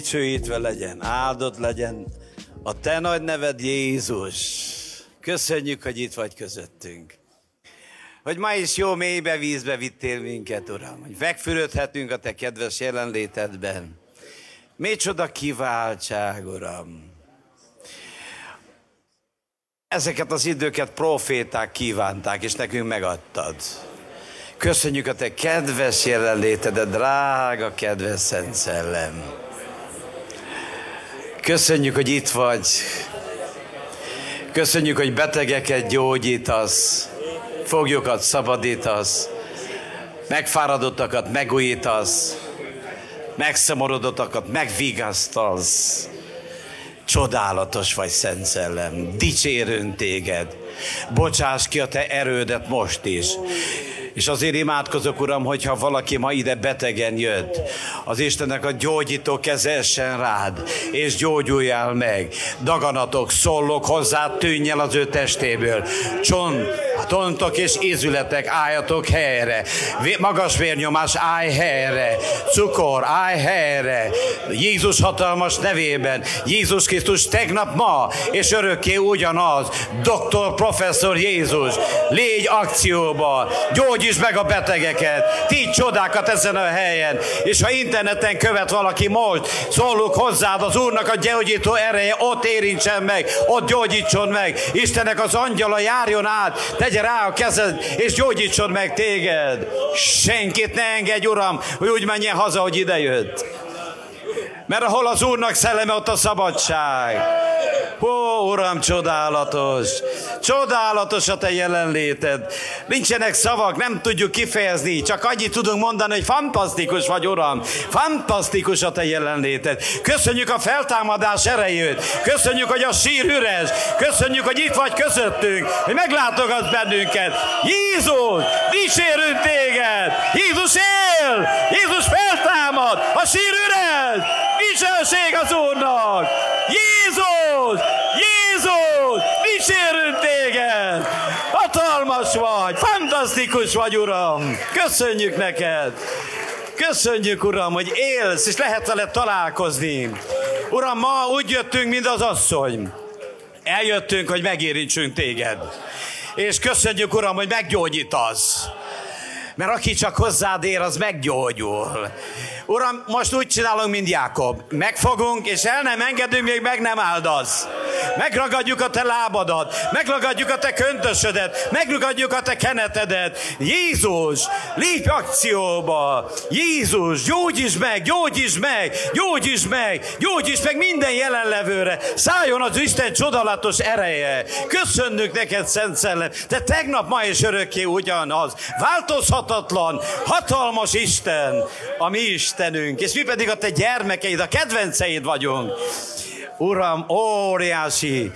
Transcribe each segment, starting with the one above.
dicsőítve legyen, áldott legyen a te nagy neved, Jézus. Köszönjük, hogy itt vagy közöttünk. Hogy ma is jó mélybe vízbe vittél minket, Uram. Hogy megfürödhetünk a te kedves jelenlétedben. Micsoda kiváltság, Uram. Ezeket az időket proféták kívánták, és nekünk megadtad. Köszönjük a te kedves jelenlétedet, drága kedves Szent Szellem. Köszönjük, hogy itt vagy. Köszönjük, hogy betegeket gyógyítasz, foglyokat szabadítasz, megfáradottakat megújítasz, megszomorodottakat megvigasztalsz. Csodálatos vagy, Szent Szellem, dicsérünk téged. Bocsáss ki a te erődet most is. És azért imádkozok, Uram, hogyha valaki ma ide betegen jött, az Istennek a gyógyító keze essen rád, és gyógyuljál meg. Daganatok, szollok hozzá, tűnj el az ő testéből. Csontok és ízületek, álljatok helyre. Magas vérnyomás, állj helyre. Cukor, állj helyre. Jézus hatalmas nevében, Jézus Krisztus tegnap, ma, és örökké ugyanaz. Doktor, professzor Jézus, légy akcióban, gyógyítsd meg a betegeket, tígy csodákat ezen a helyen, és ha interneten követ valaki most, szólunk hozzád, az Úrnak a gyógyító ereje ott érintsen meg, ott gyógyítson meg, Istennek az angyala járjon át, tegye rá a kezed, és gyógyítson meg téged. Senkit ne engedj, Uram, hogy úgy menjen haza, hogy idejött. Mert ahol az Úrnak szelleme, ott a szabadság. Ó, Uram, csodálatos! Csodálatos a te jelenléted. Nincsenek szavak, nem tudjuk kifejezni, csak annyit tudunk mondani, hogy fantasztikus vagy, Uram. Fantasztikus a te jelenléted. Köszönjük a feltámadás erejét. Köszönjük, hogy a sír üres. Köszönjük, hogy itt vagy közöttünk, hogy meglátogatsz bennünket. Jézus, dicsérünk téged! Jézus él! Jézus feltámad! A sír üres! Dicsőség az Úrnak! Jézus! Jézus! Dicsérünk téged! Hatalmas vagy! Fantasztikus vagy, Uram! Köszönjük neked! Köszönjük, Uram, hogy élsz, és lehet veled találkozni. Uram, ma úgy jöttünk, mint az asszony. Eljöttünk, hogy megérintsünk téged. És köszönjük, Uram, hogy meggyógyítasz. Mert aki csak hozzád ér, az meggyógyul. Uram, most úgy csinálunk, mint Jákob. Megfogunk, és el nem engedünk, még meg nem áldasz. Megragadjuk a te lábadat, megragadjuk a te köntösödet, megragadjuk a te kenetedet. Jézus, lépj akcióba! Jézus, gyógyítsd meg minden jelenlevőre. Szálljon az Isten csodálatos ereje. Köszönnünk neked, Szent Szellem, te tegnap, ma és örökké ugyanaz. Változhatatlan, hatalmas Isten, a mi Istenünk, és mi pedig a te gyermekeid, a kedvenceid vagyunk. Uram, óriási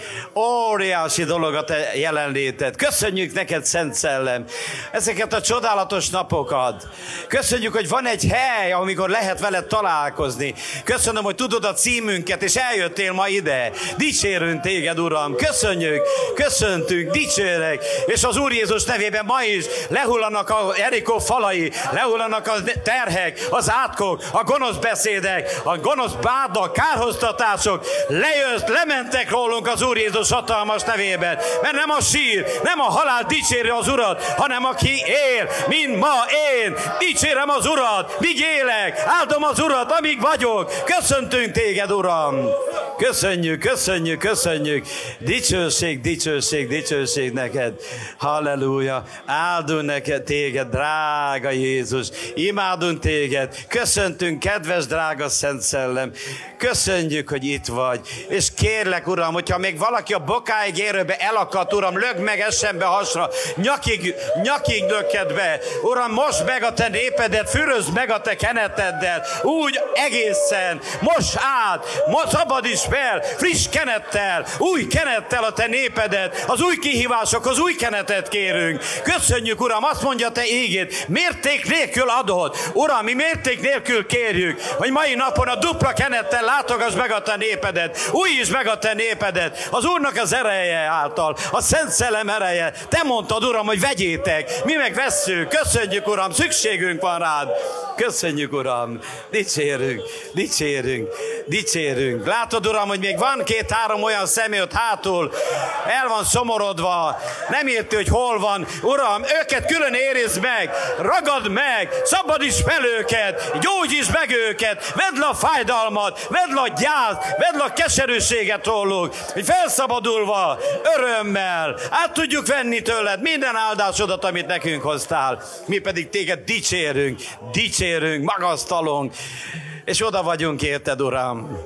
dolog a te jelenléted. Köszönjük neked, Szent Szellem, ezeket a csodálatos napokat. Köszönjük, hogy van egy hely, amikor lehet veled találkozni. Köszönöm, hogy tudod a címünket, és eljöttél ma ide. Dicsérünk téged, Uram. Köszöntünk, dicsérek. És az Úr Jézus nevében ma is lehullanak a Jerikó falai, lehullanak a terhek, az átkok, a gonosz beszédek, a gonosz vádak, kárhoztatások. Lementek rólunk az Úr Jézus hatalmas nevében, mert nem a sír, nem a halál dicséri az Urat, hanem aki él, mint ma én. Dicsérem az Urat, míg élek, áldom az Urat, amíg vagyok. Köszöntünk téged, Uram. Köszönjük. Dicsőség neked. Halleluja. Áldunk neked téged, drága Jézus. Imádunk téged. Köszöntünk, kedves, drága Szent Szellem. Köszönjük, hogy itt vagy. És kérlek, Uram, hogyha még valaki a bokáig érőbe elakadt, Uram, lögd meg esembe, hasra, nyakig löked be. Uram, mosd meg a te népedet, fürözd meg a te keneteddel, úgy egészen, mosd át, szabadíts fel, friss kenettel, új kenettel a te népedet, az új kihívásokhoz új kenetet kérünk. Köszönjük, Uram, azt mondja te ígéd, mérték nélkül adod. Uram, mi mérték nélkül kérjük, hogy mai napon a dupla kenettel látogass meg a te népedet. Újítsd meg a te népedet, az Úrnak az ereje által, a Szent Szellem ereje. Te mondtad, Uram, hogy vegyétek, mi meg vesszük. Köszönjük, Uram, szükségünk van rád. Köszönjük, Uram! Dicsérünk, dicsérünk, dicsérünk. Látod, Uram, hogy még van két-három olyan személy ott hátul, el van szomorodva, nem érti, hogy hol van. Uram, őket külön érizd meg, ragad meg, szabadíts fel őket, gyógyíts meg őket, vedd le a fájdalmat, vedd le a gyászt, vedd le a keserűséget róluk, hogy felszabadulva, örömmel, át tudjuk venni tőled minden áldásodat, amit nekünk hoztál. Mi pedig téged dicsérünk, dicsérünk, magasztalunk, és oda vagyunk, érted, Uram.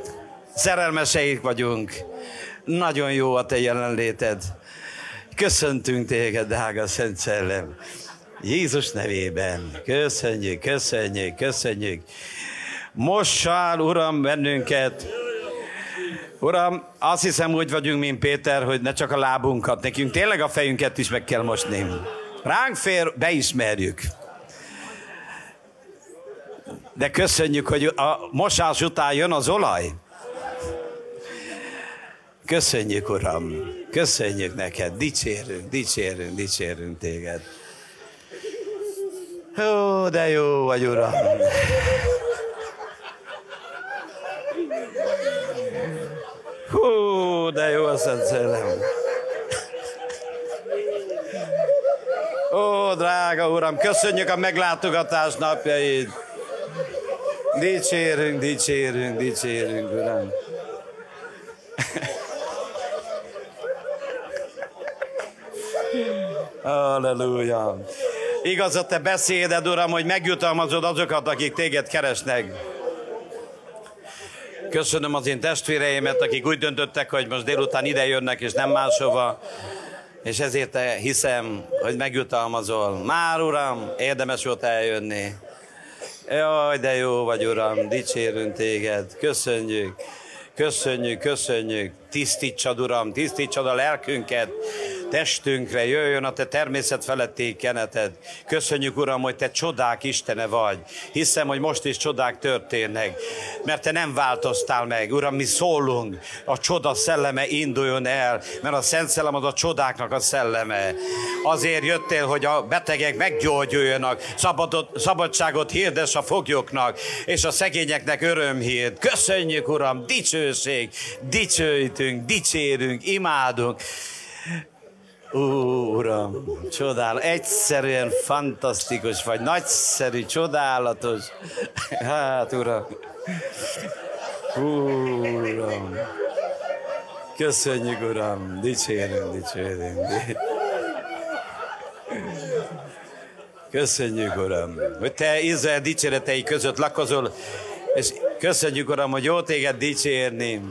Szerelmeseik vagyunk. Nagyon jó a te jelenléted. Köszöntünk téged, drága Szent Szellem. Jézus nevében. Köszönjük, köszönjük, köszönjük. Mossál, Uram, bennünket. Uram, azt hiszem, úgy vagyunk, mint Péter, hogy ne csak a lábunkat, nekünk tényleg a fejünket is meg kell mosni. Ránk fér, beismerjük. De köszönjük, hogy a mosás után jön az olaj. Köszönjük, Uram. Köszönjük neked. Dicsérünk, dicsérünk, dicsérünk téged. Ó, de jó vagy, Uram. Hú, de jó a Szent Szellem. Ó, drága Uram, köszönjük a meglátogatás napjaid. Dicsérünk, dicsérünk, dicsérünk, Uram. Halleluja. Igaz a te beszéded, Uram, hogy megjutalmazod azokat, akik téged keresnek. Köszönöm az én testvéreimet, akik úgy döntöttek, hogy most délután ide jönnek, és nem máshova. És ezért hiszem, hogy megjutalmazol. Már, Uram, érdemes volt eljönni. Jaj, de jó vagy, Uram, dicsérünk téged, köszönjük, köszönjük, köszönjük. Tisztítsad, Uram, tisztítsad a lelkünket, testünkre, jöjjön a te természet feletti keneted. Köszönjük, Uram, hogy te csodák Istene vagy. Hiszem, hogy most is csodák történnek, mert te nem változtál meg. Uram, mi szólunk, a csoda szelleme induljon el, mert a Szent Szellem az a csodáknak a szelleme. Azért jöttél, hogy a betegek meggyógyuljanak, szabadságot hirdess a foglyoknak, és a szegényeknek örömhírt. Köszönjük, Uram, dicsőség, dicsőítünk, dicsérünk, imádunk. Uram, csodál, egyszerűen fantasztikus vagy, nagyszerű, csodálatos. Hát, Uram. Uram. Köszönjük, Uram, dicsérünk, dicsérünk. Köszönjük, Uram, hogy te Izrael dicséretei között lakozol, és köszönjük, Uram, hogy jó téged dicsérni.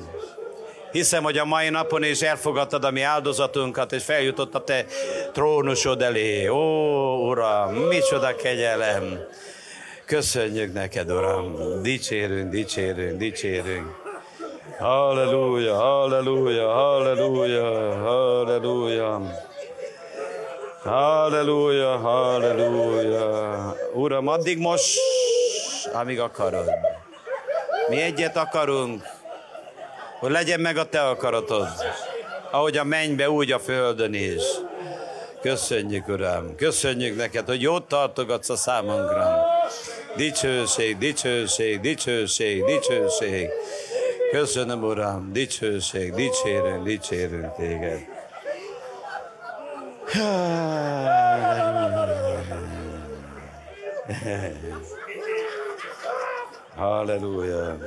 Hiszem, hogy a mai napon is elfogadtad a mi áldozatunkat, és feljutott a te trónusod elé. Ó, Uram, micsoda kegyelem! Köszönjük neked, Uram! Dicsérünk, dicsérünk, dicsérünk! Halleluja, halleluja, halleluja, halleluja! Halleluja, halleluja! Uram, addig most, amíg akarod. Mi egyet akarunk, hogy legyen meg a te akaratod, ahogy a mennybe, úgy a földön is. Köszönjük, Uram, köszönjük neked, hogy jót tartogatsz a számunkra. Dicsőség, dicsőség, dicsőség, dicsőség. Köszönöm, Uram, dicsőség, dicsérünk, dicsérünk téged. Halleluja.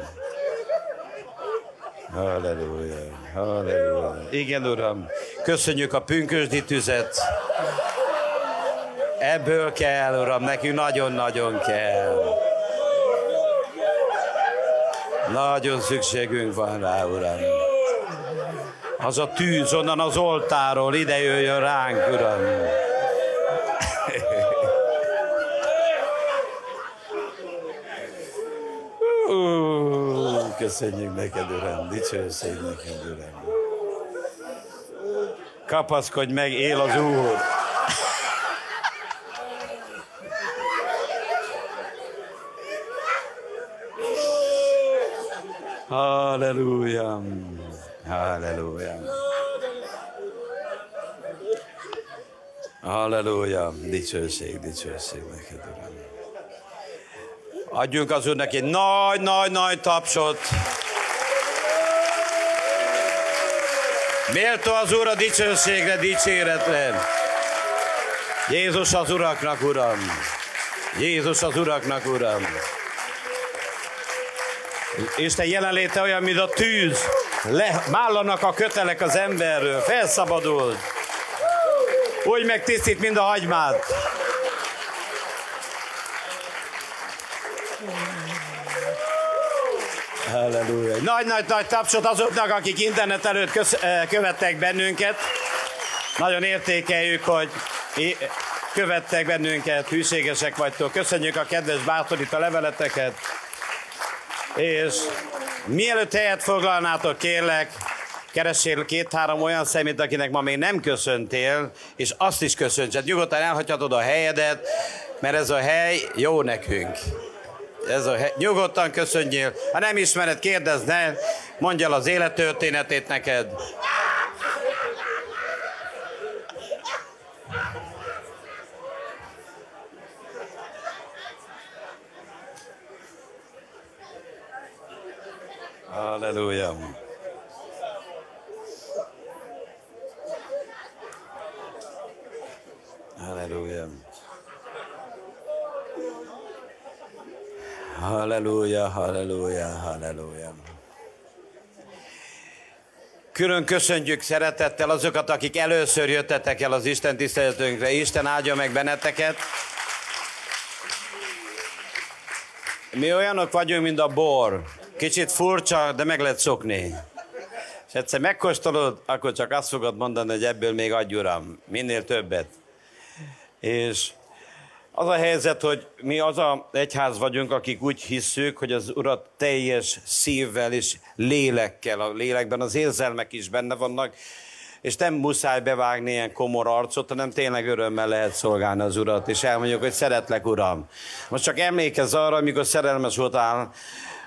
Halleluja, halleluja. Igen, Uram, köszönjük a pünkösdi tüzet. Ebből kell, Uram, nekünk nagyon-nagyon kell. Nagyon szükségünk van rá, Uram. Az a tűz onnan az oltáról ide jöjjön ránk, Uram. Köszönjük neked, Uram, dicsőség neked, Uram. Kapaszkodj meg, él az Úr. Halleluja, halleluja. Halleluja, dicsőség, dicsőség neked, Uram. Adjunk az Úrnak egy nagy-nagy-nagy tapsot. Méltó az Úr a dicsőségre, dicséretlen. Jézus az uraknak, Uram. Jézus az uraknak, Uram. Isten jelenléte olyan, mint a tűz. Mállanak a kötelek az emberről. Felszabadul. Úgy megtisztít, mint a hagymát. Halleluja. Nagy-nagy-nagy tapsot azoknak, akik internet előtt követtek bennünket. Nagyon értékeljük, hogy követtek bennünket, hűségesek vagytok. Köszönjük a kedves bátorít a leveleteket. És mielőtt helyet foglalnátok, kérlek, keressél 2-3 olyan szemét, akinek ma még nem köszöntél, és azt is köszöntsed. Nyugodtan elhagyhatod a helyedet, mert ez a hely jó nekünk. Ez a hely. Nyugodtan köszönjél. Ha nem ismered, kérdezd el, mondj el az élettörténetét neked. Halleluja! Halleluja! Halleluja, halleluja, halleluja! Külön köszöntjük szeretettel azokat, akik először jöttetek el az Isten tiszteletünkre. Isten áldja meg benneteket! Mi olyanok vagyunk, mint a bor. Kicsit furcsa, de meg lehet szokni. És egyszer megkóstolod, akkor csak azt fogod mondani, hogy ebből még adj, Uram, minél többet. És az a helyzet, hogy mi az a egyház vagyunk, akik úgy hisszük, hogy az Urat teljes szívvel és lélekkel, a lélekben az érzelmek is benne vannak, és nem muszáj bevágni ilyen komor arcot, hanem tényleg örömmel lehet szolgálni az Urat, és elmondjuk, hogy szeretlek, Uram. Most csak emlékezz arra, amikor szerelmes voltál,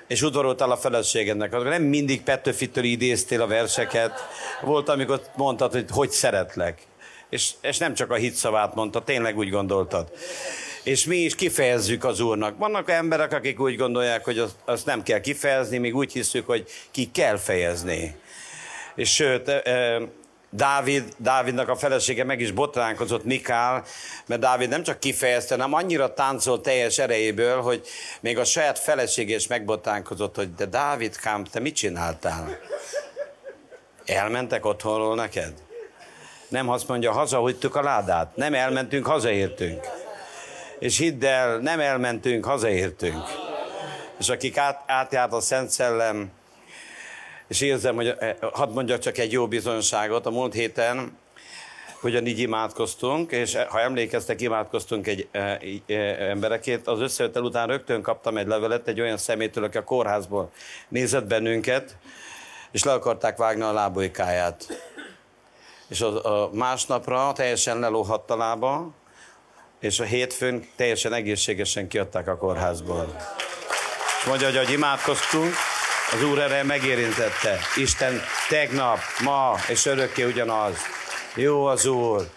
és udvaroltál a feleségednek. Azok nem mindig Petőfitől idéztél a verseket. Volt, amikor mondtad, hogy hogy szeretlek. És nem csak a hitszavát mondta, tényleg úgy gondoltad. És mi is kifejezzük az Úrnak. Vannak emberek, akik úgy gondolják, hogy azt nem kell kifejezni, még úgy hiszük, hogy ki kell fejezni. És sőt, Dávidnak a felesége meg is botránkozott, Mikál, mert Dávid nem csak kifejezte, hanem annyira táncolt teljes erejéből, hogy még a saját felesége is megbotránkozott, hogy de Dávidkám, te mit csináltál? Elmentek otthonról neked? Nem azt mondja, hazahagytuk a ládát. Nem elmentünk, hazaértünk. És hidd el, nem elmentünk, hazaértünk. És akik átjárt a Szent Szellem, és érzem, hogy hadd mondjak csak egy jó bizonyságot. A múlt héten ugyanígy imádkoztunk, és ha emlékeztek, imádkoztunk egy emberekért. Az összejöttel után rögtön kaptam egy levelet egy olyan szemétől, aki a kórházból nézett bennünket, és le akarták vágni a lábujkáját. És a másnapra teljesen lelóhadt a lába, és a hétfőn teljesen egészségesen kiadták a kórházból. És mondja, hogy imádkoztunk, az Úr erre megérintette. Isten tegnap, ma és örökké ugyanaz. Jó az Úr.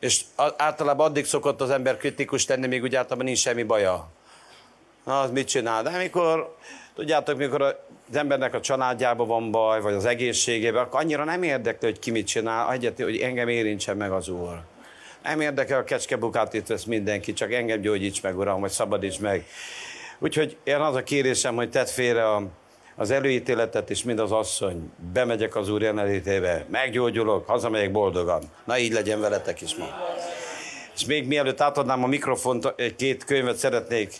És általában addig szokott az ember kritikus tenni, még úgy általában nincs semmi baja. Na, az mit csinál? De amikor, tudjátok, mikor az embernek a családjában van baj, vagy az egészségében, akkor annyira nem érdekli, hogy ki mit csinál, egyet, hogy engem érintsen meg az Úr. Nem érdekel, a kecskebukát itt vesz mindenki, csak engem gyógyíts meg, Uram, vagy szabadíts meg. Úgyhogy én az a kérésem, hogy tedd félre az előítéletet, és mind az asszony, bemegyek az Úr jelenlétébe, meggyógyulok, hazamegyek boldogan. Na, így legyen veletek is ma. És még mielőtt átadnám a mikrofont, 2 könyvet szeretnék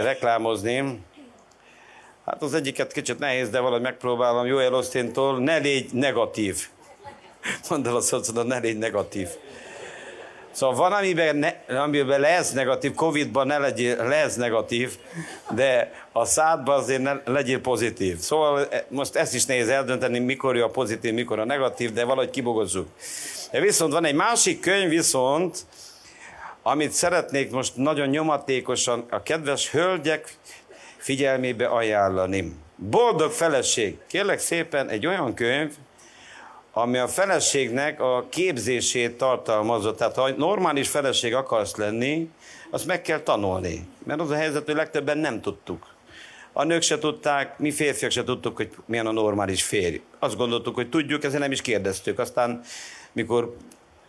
reklámozni. Hát az egyiket kicsit nehéz, de valahogy megpróbálom. Joel Ostintól, ne légy negatív. Mondd el a szociálat, ne légy negatív. Szóval van, amiben lesz negatív, Covid-ban ne legyél, lesz negatív, de a szádban azért ne legyél pozitív. Szóval most ezt is nehéz eldönteni, mikor a pozitív, mikor a negatív, de valahogy kibogozzuk. De viszont van egy másik könyv viszont, amit szeretnék most nagyon nyomatékosan a kedves hölgyek figyelmébe ajánlani. Boldog feleség. Kérlek szépen, egy olyan könyv, ami a feleségnek a képzését tartalmazott. Tehát ha normális feleség akarsz lenni, azt meg kell tanulni. Mert az a helyzet, hogy legtöbben nem tudtuk. A nők se tudták, mi férfiak se tudtuk, hogy milyen a normális férj. Azt gondoltuk, hogy tudjuk, ezért nem is kérdeztük. Aztán, mikor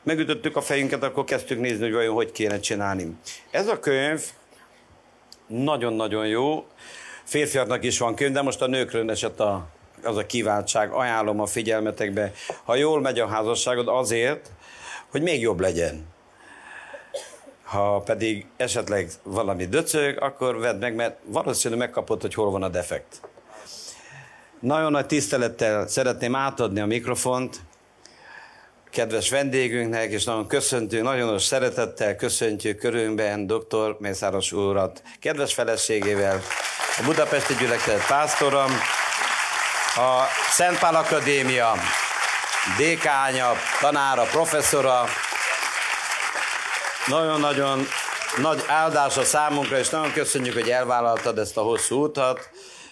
megütöttük a fejünket, akkor kezdtük nézni, hogy vajon hogy kéne csinálni. Ez a könyv nagyon-nagyon jó. Férfiaknak is van könyv, de most a nőkről esett az a kiváltság. Ajánlom a figyelmetekbe. Ha jól megy a házasságod azért, hogy még jobb legyen. Ha pedig esetleg valami döcög, akkor vedd meg, mert valószínűleg megkapod, hogy hol van a defekt. Nagyon nagy tisztelettel szeretném átadni a mikrofont kedves vendégünknek, és nagyon köszöntő, nagyon nagy szeretettel köszöntjük körünkben dr. Mészáros úrat, kedves feleségével, a Budapesti Gyülekezet pásztorom, a Szent Pál Akadémia dékánya, tanára, professzora. Nagyon-nagyon nagy áldás a számunkra, és nagyon köszönjük, hogy elvállaltad ezt a hosszú utat,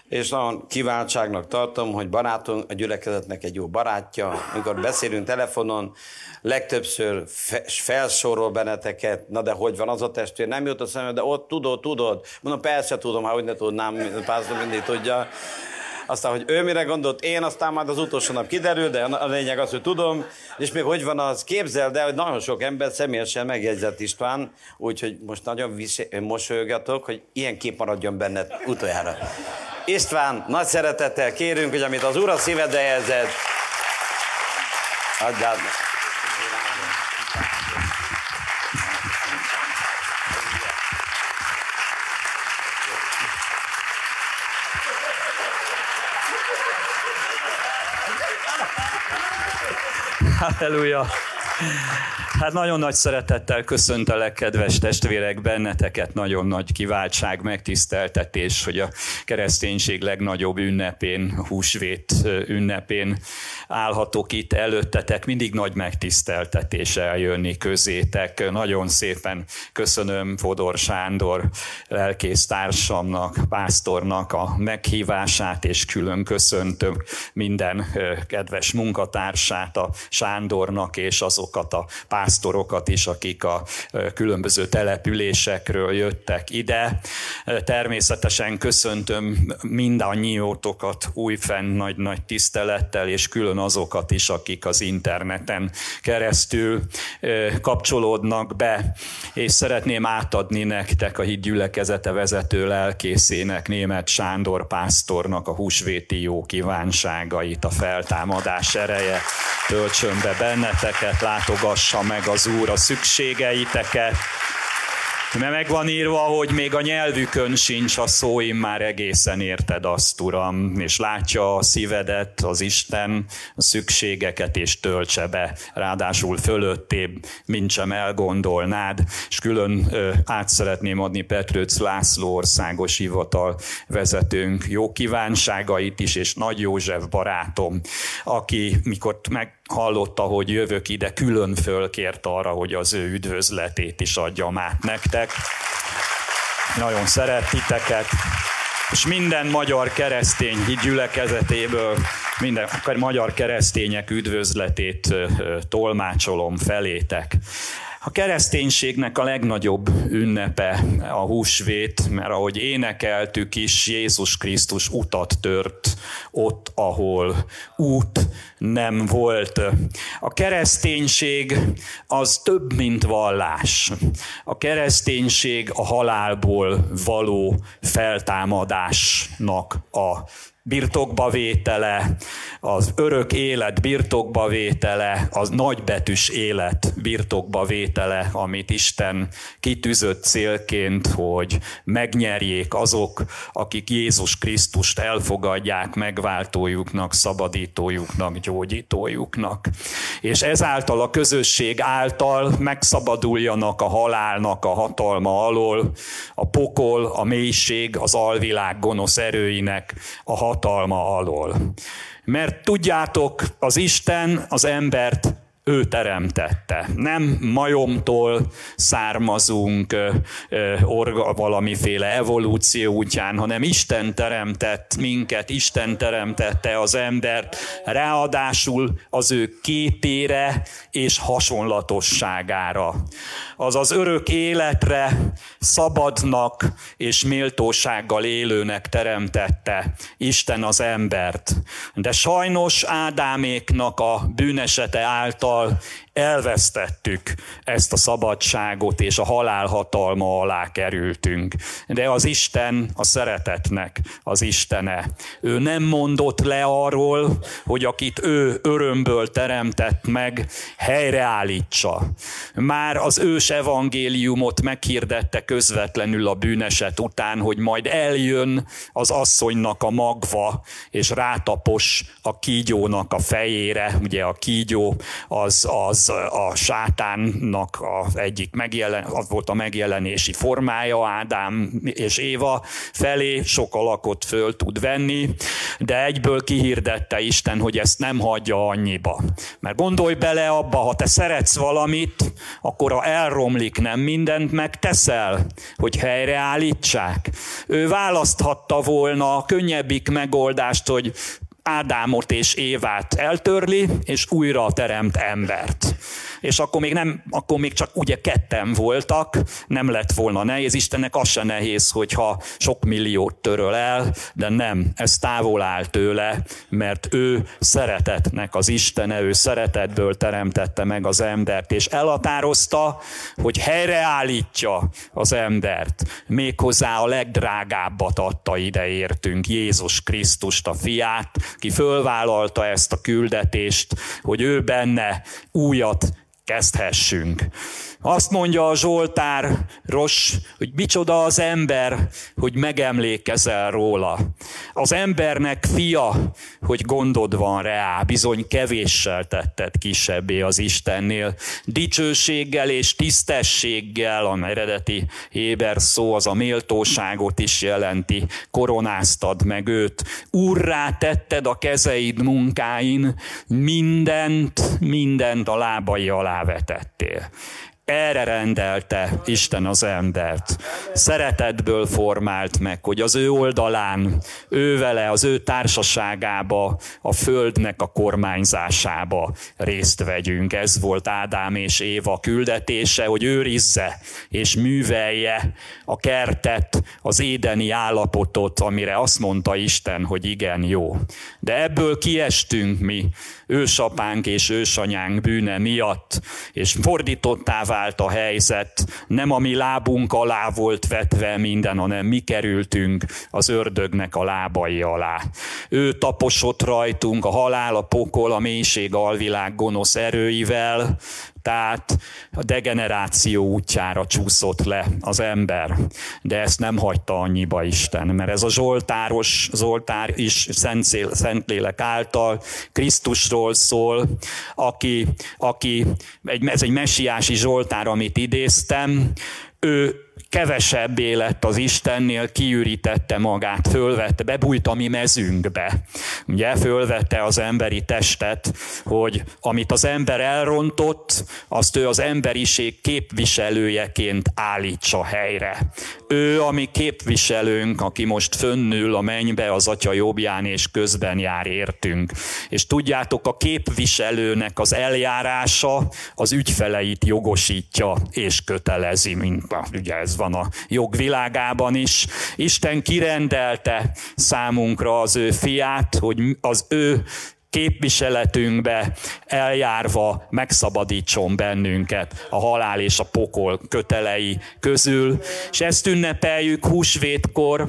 és nagyon kiváltságnak tartom, hogy barátunk, a gyülekezetnek egy jó barátja. Amikor beszélünk telefonon, legtöbbször felsorol benneteket, na de hogy van az a testvér, nem jut a szembe, de ott tudod. Mondom, persze tudom, ha úgy ne tudnám, pásztor mindig tudja. Aztán, hogy ő mire gondolt, én aztán már az utolsó nap kiderül, de a lényeg az, hogy tudom, és még hogy van az, képzeld el, hogy nagyon sok ember személyesen megjegyzett István, úgyhogy most nagyon mosolygatok, hogy ilyen kép maradjon benned utoljára. István, nagy szeretettel kérünk, hogy amit az Úr a szívedbe helyezett, add át. Halleluja! Hát nagyon nagy szeretettel köszöntelek, kedves testvérek, benneteket. Nagyon nagy kiváltság, megtiszteltetés, hogy a kereszténység legnagyobb ünnepén, a húsvét ünnepén állhatok itt előttetek. Mindig nagy megtiszteltetés eljönni közétek. Nagyon szépen köszönöm Fodor Sándor lelkésztársamnak, pásztornak a meghívását, és külön köszöntöm minden kedves munkatársát, a Sándornak, és azokat a pásztorokat is, akik a különböző településekről jöttek ide. Természetesen köszöntöm mindannyiótokat újfent nagy-nagy tisztelettel, és külön azokat is, akik az interneten keresztül kapcsolódnak be, és szeretném átadni nektek a Híd Gyülekezete vezető lelkészének, Németh Sándor pásztornak a húsvéti jó kívánságait. A feltámadás ereje töltsön be benneteket, látogassa meg az Úr a szükségeiteket. Mert meg van írva, hogy még a nyelvükön sincs a szó, immár egészen érted azt, Uram, és látja a szívedet, az Isten a szükségeket, és töltse be, ráadásul fölöttébb, mintsem elgondolnád, és külön át szeretném adni Petrőc László országos hivatal vezetőnk jó kívánságait is, és Nagy József barátom, aki mikor meghallotta, hogy jövök ide, külön fölkért arra, hogy az ő üdvözletét is adjam át nektek. Nagyon szeret titeket, és minden magyar keresztény gyülekezetéből, minden magyar keresztények üdvözletét tolmácsolom felétek. A kereszténységnek a legnagyobb ünnepe a húsvét, mert ahogy énekeltük is, Jézus Krisztus utat tört ott, ahol út nem volt. A kereszténység az több, mint vallás. A kereszténység a halálból való feltámadásnak a birtokbavétele, az örök élet birtokbavétele, az nagybetűs élet birtokbavétele, amit Isten kitűzött célként, hogy megnyerjék azok, akik Jézus Krisztust elfogadják megváltójuknak, szabadítójuknak, gyógyítójuknak. És ezáltal a közösség által megszabaduljanak a halálnak a hatalma alól, a pokol, a mélység, az alvilág gonosz erőinek a hatalma alól. Mert tudjátok, az Isten az embert ő teremtette. Nem majomtól származunk valamiféle evolúció útján, hanem Isten teremtett minket, Isten teremtette az embert, ráadásul az ő képére és hasonlatosságára. Azaz örök életre, szabadnak és méltósággal élőnek teremtette Isten az embert. De sajnos Ádáméknak a bűnesete által elvesztettük ezt a szabadságot, és a halál hatalma alá kerültünk. De az Isten a szeretetnek az Istene. Ő nem mondott le arról, hogy akit ő örömből teremtett meg, helyreállítsa. Már az ős evangéliumot meghirdette közvetlenül a bűneset után, hogy majd eljön az asszonynak a magva, és rátapos a kígyónak a fejére. Ugye a kígyó az a sátánnak az volt a megjelenési formája, Ádám és Éva felé sok alakot föl tud venni, de egyből kihirdette Isten, hogy ezt nem hagyja annyiba. Mert gondolj bele abba, ha te szeretsz valamit, akkor ha elromlik, nem mindent megteszel, hogy helyreállítsák. Ő választhatta volna a könnyebbik megoldást, hogy Ádámot és Évát eltörli, és újra teremt embert. És akkor még csak ugye ketten voltak, nem lett volna nehéz. Istennek az se nehéz, hogyha sok milliót töröl el, de nem, ez távol áll tőle, mert ő szeretetnek az Istene, ő szeretetből teremtette meg az embert, és elhatározta, hogy helyreállítja az embert. Méghozzá a legdrágábbat adta ide értünk, Jézus Krisztust, a fiát, ki fölvállalta ezt a küldetést, hogy ő benne újat kezdhessünk. Azt mondja a Zsoltáros, hogy micsoda az ember, hogy megemlékezel róla. Az embernek fia, hogy gondod van rá, bizony kevéssel tetted kisebbé az Istennél. Dicsőséggel és tisztességgel, a eredeti héber szó az a méltóságot is jelenti, koronáztad meg őt. Úrrá tetted a kezeid munkáin, mindent a lábai alá vetettél. Erre rendelte Isten az embert. Szeretetből formált meg, hogy az ő oldalán, ő vele, az ő társaságába, a földnek a kormányzásába részt vegyünk. Ez volt Ádám és Éva küldetése, hogy őrizze és művelje a kertet, az édeni állapotot, amire azt mondta Isten, hogy igen, jó. De ebből kiestünk mi, ősapánk és ősanyánk bűne miatt, és fordítottá vált a helyzet, nem a mi lábunk alá volt vetve minden, hanem mi kerültünk az ördögnek a lábai alá. Ő taposott rajtunk a halál, a pokol, a mélység, alvilág gonosz erőivel, tehát a degeneráció útjára csúszott le az ember. De ezt nem hagyta annyiba Isten, mert ez a Zsoltár is Szentlélek által Krisztusról szól, ez egy messiási Zsoltár, amit idéztem, ő kevesebbé lett az Istennél, kiürítette magát, fölvette, bebújt a mi mezünkbe. Ugye, fölvette az emberi testet, hogy amit az ember elrontott, azt ő az emberiség képviselőjeként állítsa helyre. Ő a mi képviselőnk, aki most fönnül a mennybe, az Atya jobbján, és közben jár értünk. És tudjátok, a képviselőnek az eljárása az ügyfeleit jogosítja és kötelezi, mint ugye ez van a jogvilágában is. Isten kirendelte számunkra az ő fiát, hogy az ő képviseletünkbe eljárva megszabadítson bennünket a halál és a pokol kötelei közül, és ezt ünnepeljük húsvétkor,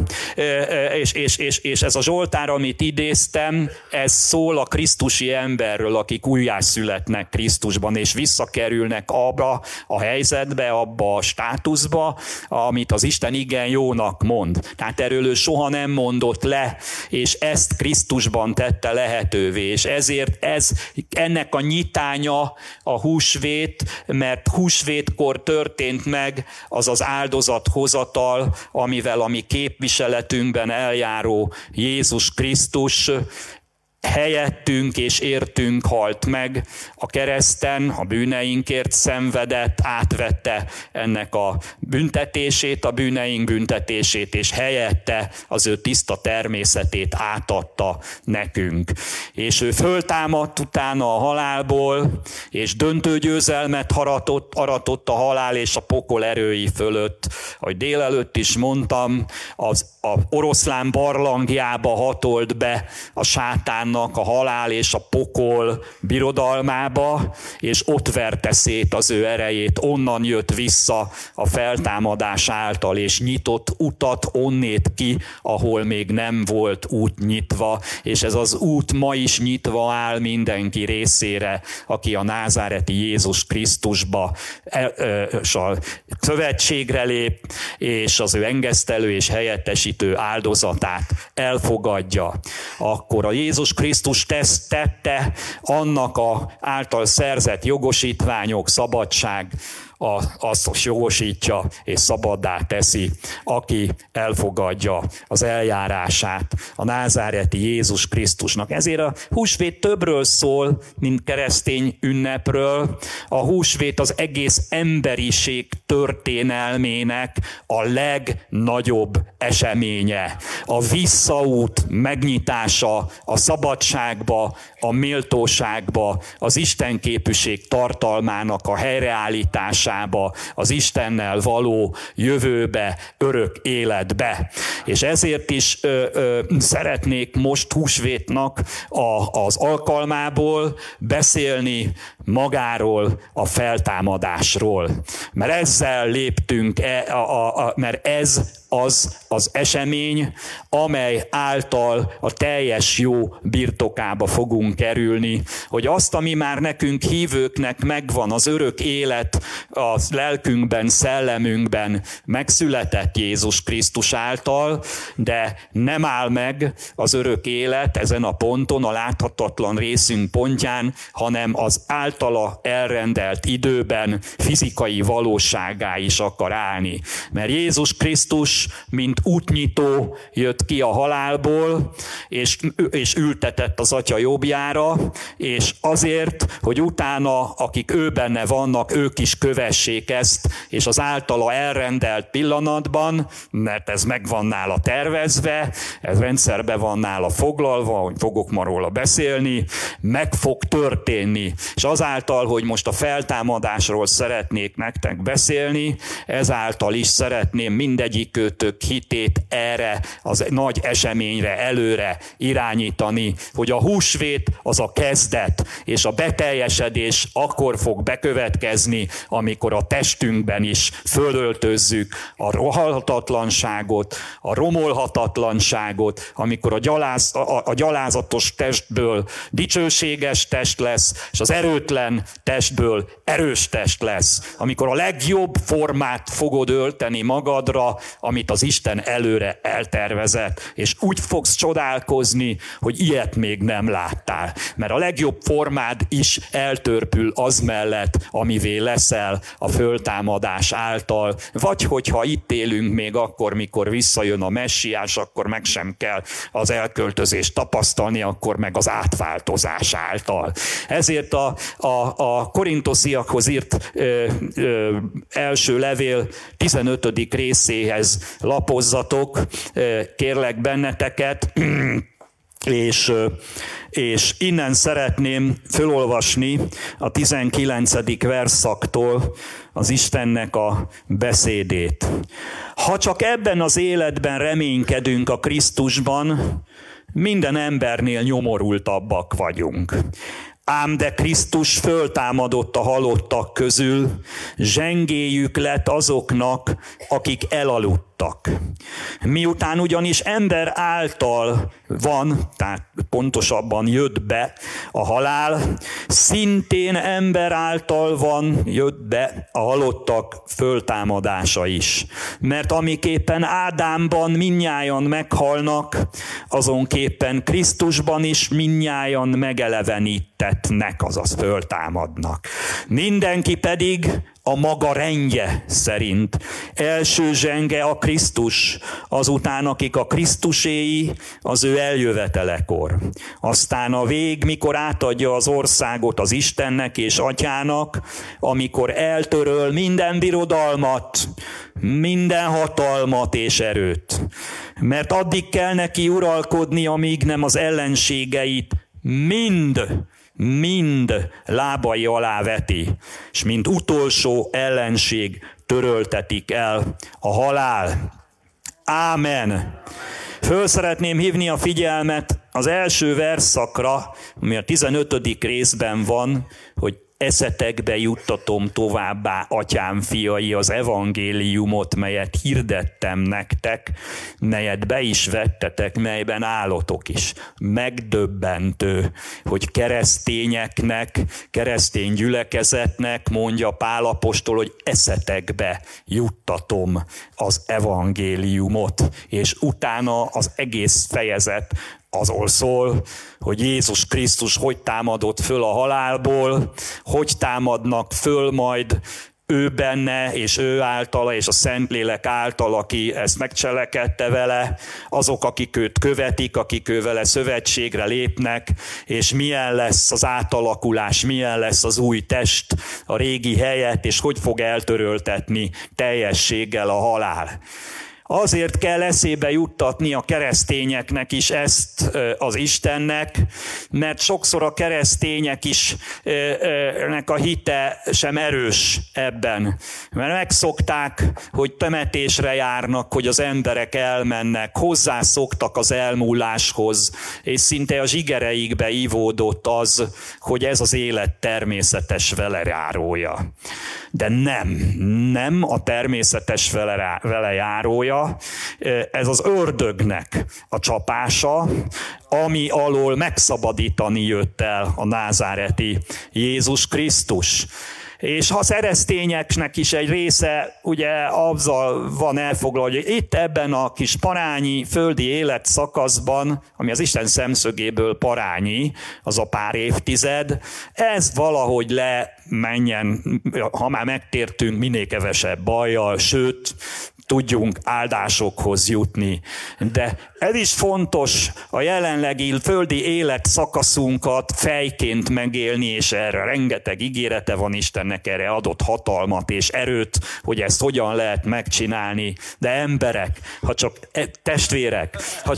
és ez a Zsoltár, amit idéztem, ez szól a krisztusi emberről, akik újjászületnek Krisztusban, és visszakerülnek abba a helyzetbe, abba a státuszba, amit az Isten igen jónak mond. Tehát erről ő soha nem mondott le, és ezt Krisztusban tette lehetővé. És ezért ennek a nyitánya a húsvét, mert húsvétkor történt meg az az áldozathozatal, amivel a mi képviseletünkben eljáró Jézus Krisztus helyettünk és értünk halt meg a kereszten, a bűneinkért szenvedett, átvette ennek a büntetését, a bűneink büntetését, és helyette az ő tiszta természetét átadta nekünk. És ő föltámadt utána a halálból, és döntő győzelmet aratott a halál és a pokol erői fölött. Ahogy délelőtt is mondtam, az oroszlán barlangjába hatolt be a sátánnak, a halál és a pokol birodalmába, és ott verte szét az ő erejét, onnan jött vissza a feltámadás által, és nyitott utat onnét ki, ahol még nem volt út nyitva, és ez az út ma is nyitva áll mindenki részére, aki a názáreti Jézus Krisztusba szövetségre lép, és az ő engesztelő és helyettesítő áldozatát elfogadja. Akkor a Jézus Krisztus tette annak által szerzett jogosítványok, szabadság, azt jogosítja és szabaddá teszi, aki elfogadja az eljárását a názáreti Jézus Krisztusnak. Ezért a húsvét többről szól, mint keresztény ünnepről. A húsvét az egész emberiség történelmének a legnagyobb eseménye. A visszaút megnyitása a szabadságba, a méltóságba, az istenképűség tartalmának a helyreállítása, az Istennel való jövőbe, örök életbe. És ezért is szeretnék most húsvétnak az alkalmából beszélni magáról, a feltámadásról. Mert ezzel léptünk, mert ez az esemény, amely által a teljes jó birtokába fogunk kerülni, hogy azt, ami már nekünk hívőknek megvan, az örök élet a lelkünkben, szellemünkben megszületett Jézus Krisztus által, de nem áll meg az örök élet ezen a ponton, a láthatatlan részünk pontján, hanem az általa elrendelt időben fizikai valósággá is akar állni. Mert Jézus Krisztus mint útnyitó jött ki a halálból, és ültetett az Atya jobbjára, és azért, hogy utána, akik ő benne vannak, ők is kövessék ezt, és az általa elrendelt pillanatban, mert ez meg van nála tervezve, ez rendszerbe van nála foglalva, hogy fogok ma róla beszélni, meg fog történni. És azáltal, hogy most a feltámadásról szeretnék nektek beszélni, ezáltal is szeretném mindegyik hitét erre az nagy eseményre előre irányítani, hogy a húsvét az a kezdet, és a beteljesedés akkor fog bekövetkezni, amikor a testünkben is fölöltözzük a rohalhatatlanságot, a romolhatatlanságot, amikor a gyalázatos testből dicsőséges test lesz, és az erőtlen testből erős test lesz, amikor a legjobb formát fogod ölteni magadra, amit az Isten előre eltervezett, és úgy fogsz csodálkozni, hogy ilyet még nem láttál. Mert a legjobb formád is eltörpül az mellett, amivé leszel a föltámadás által. Vagy hogyha itt élünk még akkor, mikor visszajön a messiás, akkor meg sem kell az elköltözést tapasztalni, akkor meg az átváltozás által. Ezért a Korintosziakhoz írt első levél 15. részéhez lapozzatok, kérlek benneteket, és innen szeretném fölolvasni a 19. verszaktól az Istennek a beszédét. Ha csak ebben az életben reménykedünk a Krisztusban, minden embernél nyomorultabbak vagyunk. Ám de Krisztus föltámadott a halottak közül, zsengéjük lett azoknak, akik elaludtak. Miután ugyanis ember által van, tehát pontosabban jött be a halál, szintén ember által van, jött be a halottak föltámadása is. Mert amiképpen Ádámban mindnyájan meghalnak, azonképpen Krisztusban is mindnyájan megelevenít. megtetnek, azaz föltámadnak. Mindenki pedig a maga rendje szerint. Első zsenge a Krisztus, azután akik a Krisztuséi az ő eljövetelekor. Aztán a vég, mikor átadja az országot az Istennek és Atyának, amikor eltöröl minden birodalmat, minden hatalmat és erőt. Mert addig kell neki uralkodni, amíg nem az ellenségeit mind lábai alá veti, és mint utolsó ellenség töröltetik el a halál. Ámen. Föl szeretném hívni a figyelmet az első versszakra, ami a 15. részben van, hogy eszetekbe juttatom továbbá, atyám fiai, az evangéliumot, melyet hirdettem nektek, melyet be is vettetek, melyben állatok is. Megdöbbentő, hogy keresztényeknek, keresztény gyülekezetnek mondja Pál apostol, hogy eszetekbe juttatom az evangéliumot, és utána az egész fejezet azról szól, hogy Jézus Krisztus hogy támadott föl a halálból, hogy támadnak föl majd ő benne, és ő általa, és a Szentlélek általa, aki ezt megcselekedte vele, azok, akik őt követik, akik ővele szövetségre lépnek, és milyen lesz az átalakulás, milyen lesz az új test a régi helyet, és hogy fog eltöröltetni teljességgel a halál. Azért kell eszébe juttatni a keresztényeknek is ezt az Istennek, mert sokszor a keresztények is nek a hite sem erős ebben. Mert megszokták, hogy temetésre járnak, hogy az emberek elmennek, hozzászoktak az elmúláshoz, és szinte a zsigereikbe ivódott az, hogy ez az élet természetes velejárója. De nem a természetes velejárója, ez az ördögnek a csapása, ami alól megszabadítani jött el a názáreti Jézus Krisztus. És ha keresztényeknek is egy része ugye azzal van elfoglalva, hogy itt ebben a kis parányi földi életszakaszban, ami az Isten szemszögéből parányi, az a pár évtized, ez valahogy lemenjen, ha már megtértünk, minél kevesebb bajjal, sőt, tudjunk áldásokhoz jutni. De ez is fontos, a jelenlegi földi élet szakaszunkat fejként megélni, és erre rengeteg ígérete van Istennek, erre adott hatalmat és erőt, hogy ezt hogyan lehet megcsinálni. De emberek, testvérek, ha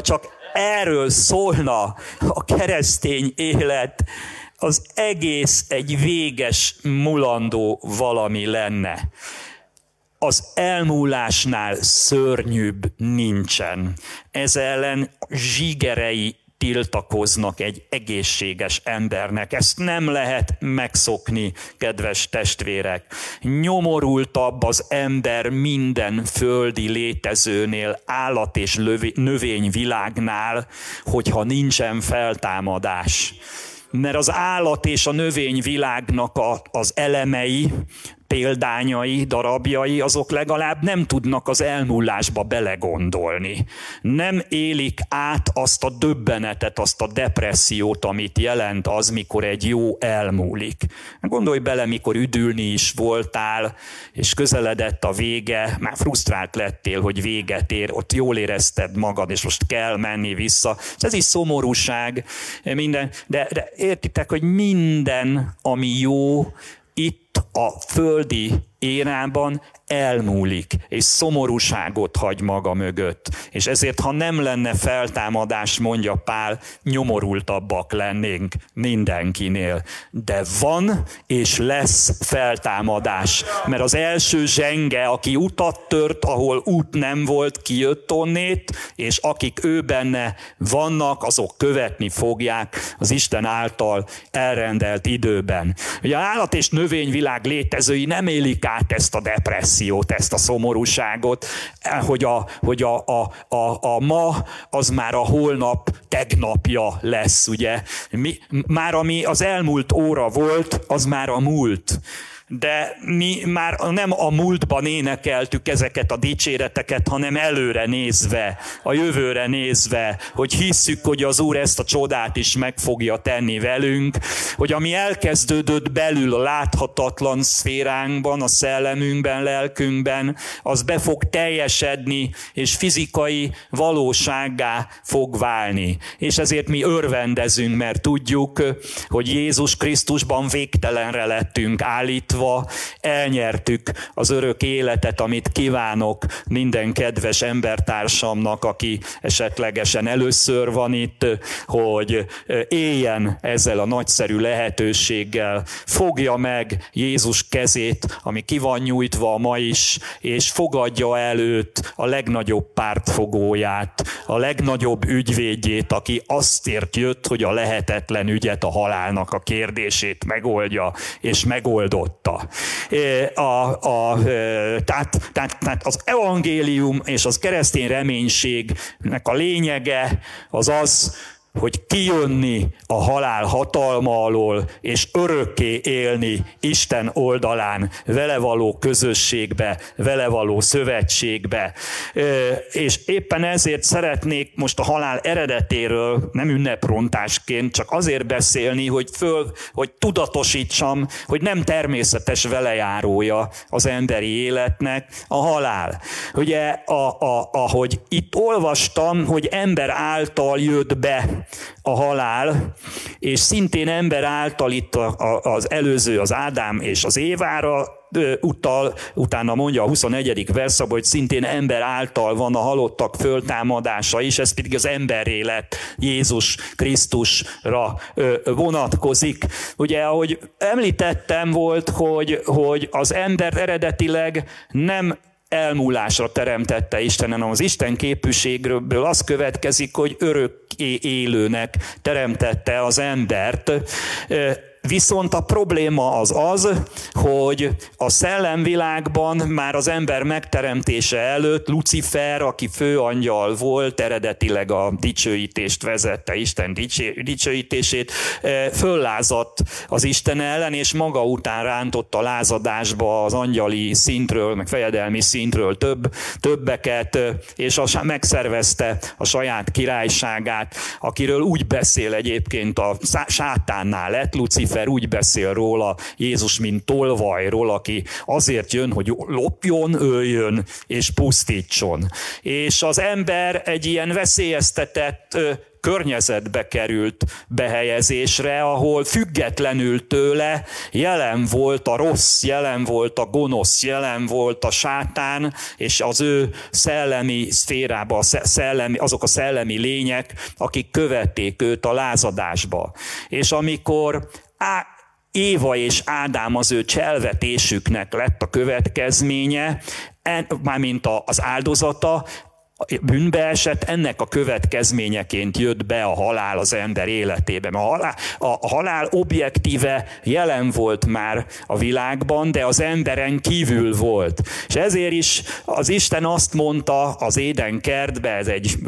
csak erről szólna a keresztény élet, az egész egy véges, mulandó valami lenne. Az elmúlásnál szörnyűbb nincsen. Ez ellen zsigerei tiltakoznak egy egészséges embernek. Ezt nem lehet megszokni, kedves testvérek. Nyomorultabb az ember minden földi létezőnél, állat és növényvilágnál, hogyha nincsen feltámadás. Mert az állat és a növényvilágnak az elemei, példányai, darabjai, azok legalább nem tudnak az elmúlásba belegondolni. Nem élik át azt a döbbenetet, azt a depressziót, amit jelent az, mikor egy jó elmúlik. Gondolj bele, mikor üdülni is voltál, és közeledett a vége, már frusztrált lettél, hogy véget ér, ott jól érezted magad, és most kell menni vissza. Ez is szomorúság, minden, de értitek, hogy minden, ami jó, itt a földi érában elmúlik, és szomorúságot hagy maga mögött. És ezért, ha nem lenne feltámadás, mondja Pál, nyomorultabbak lennénk mindenkinél. De van és lesz feltámadás, mert az első zsenge, aki utat tört, ahol út nem volt, kijött onnét, és akik ő benne vannak, azok követni fogják az Isten által elrendelt időben. Ugye az állat és növényvilág létezői nem élik át ezt a depressziót, ezt a szomorúságot, hogy a ma az már a holnap tegnapja lesz, ugye? Már ami az elmúlt óra volt, az már a múlt. de mi már nem a múltban énekeltük ezeket a dicséreteket, hanem előre nézve, a jövőre nézve, hogy hisszük, hogy az Úr ezt a csodát is meg fogja tenni velünk, hogy ami elkezdődött belül a láthatatlan szféránkban, a szellemünkben, lelkünkben, az be fog teljesedni, és fizikai valósággá fog válni. És ezért mi örvendezünk, mert tudjuk, hogy Jézus Krisztusban végtelenre lettünk állítva, elnyertük az örök életet, amit kívánok minden kedves embertársamnak, aki esetlegesen először van itt, hogy éljen ezzel a nagyszerű lehetőséggel, fogja meg Jézus kezét, ami ki van nyújtva ma is, és fogadja el őt, a legnagyobb pártfogóját, a legnagyobb ügyvédjét, aki azért jött, hogy a lehetetlen ügyet, a halálnak a kérdését megoldja, és megoldotta. Tehát az evangélium és az keresztény reménységnek a lényege az az, hogy kijönni a halál hatalma alól, és örökké élni Isten oldalán, vele való közösségbe, vele való szövetségbe. És éppen ezért szeretnék most a halál eredetéről, nem ünneprontásként, csak azért beszélni, hogy tudatosítsam, hogy nem természetes velejárója az emberi életnek a halál. Ugye, ahogy itt olvastam, hogy ember által jött be a halál, és szintén ember által itt az előző, az Ádám és az Évára utal, utána mondja a 21. verszakban, hogy szintén ember által van a halottak föltámadása is, ez pedig az emberré lett Jézus Krisztusra vonatkozik. Ugye, ahogy említettem volt, hogy az ember eredetileg nem elmúlásra teremtette Isten, hanem az Isten képűségből az következik, hogy örökké élőnek teremtette az embert. Viszont a probléma az az, hogy a szellemvilágban már az ember megteremtése előtt Lucifer, aki főangyal volt, eredetileg a dicsőítést vezette, Isten dicsőítését, föllázadt az Isten ellen, és maga után rántotta lázadásba az angyali szintről, meg fejedelmi szintről többeket, és megszervezte a saját királyságát, akiről úgy beszél egyébként a sátánnál lett Lucifer, úgy beszél róla Jézus, mint tolvajról, aki azért jön, hogy lopjon, öljön és pusztítson. És az ember egy ilyen veszélyeztetett környezetbe került behelyezésre, ahol függetlenül tőle jelen volt a rossz, jelen volt a gonosz, jelen volt a sátán, és az ő szellemi szférába, azok a szellemi lények, akik követték őt a lázadásba. És amikor Éva és Ádám az ő cselvetésüknek lett a következménye, mármint az áldozata, bűnbe esett, ennek a következményeként jött be a halál az ember életében. A halál objektíve jelen volt már a világban, de az emberen kívül volt. És ezért is az Isten azt mondta az Édenkertbe, ezt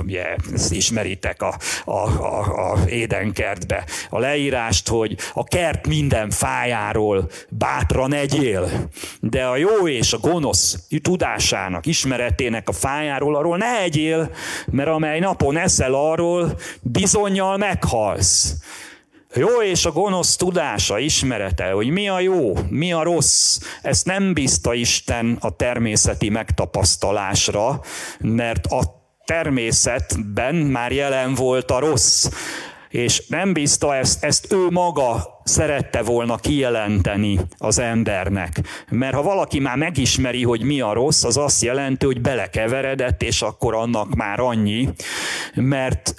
ismeritek az Édenkertbe, a leírást, hogy a kert minden fájáról bátran egyél, de a jó és a gonosz tudásának, ismeretének a fájáról, arról ne egyél, mert amely napon eszel, arról bizonnyal meghalsz. Jó és a gonosz tudása, ismerete, hogy mi a jó, mi a rossz, ezt nem bízta Isten a természeti megtapasztalásra, mert a természetben már jelen volt a rossz, és nem bízta ezt ő maga szerette volna kijelenteni az embernek. Mert ha valaki már megismeri, hogy mi a rossz, az azt jelenti, hogy belekeveredett, és akkor annak már annyi, mert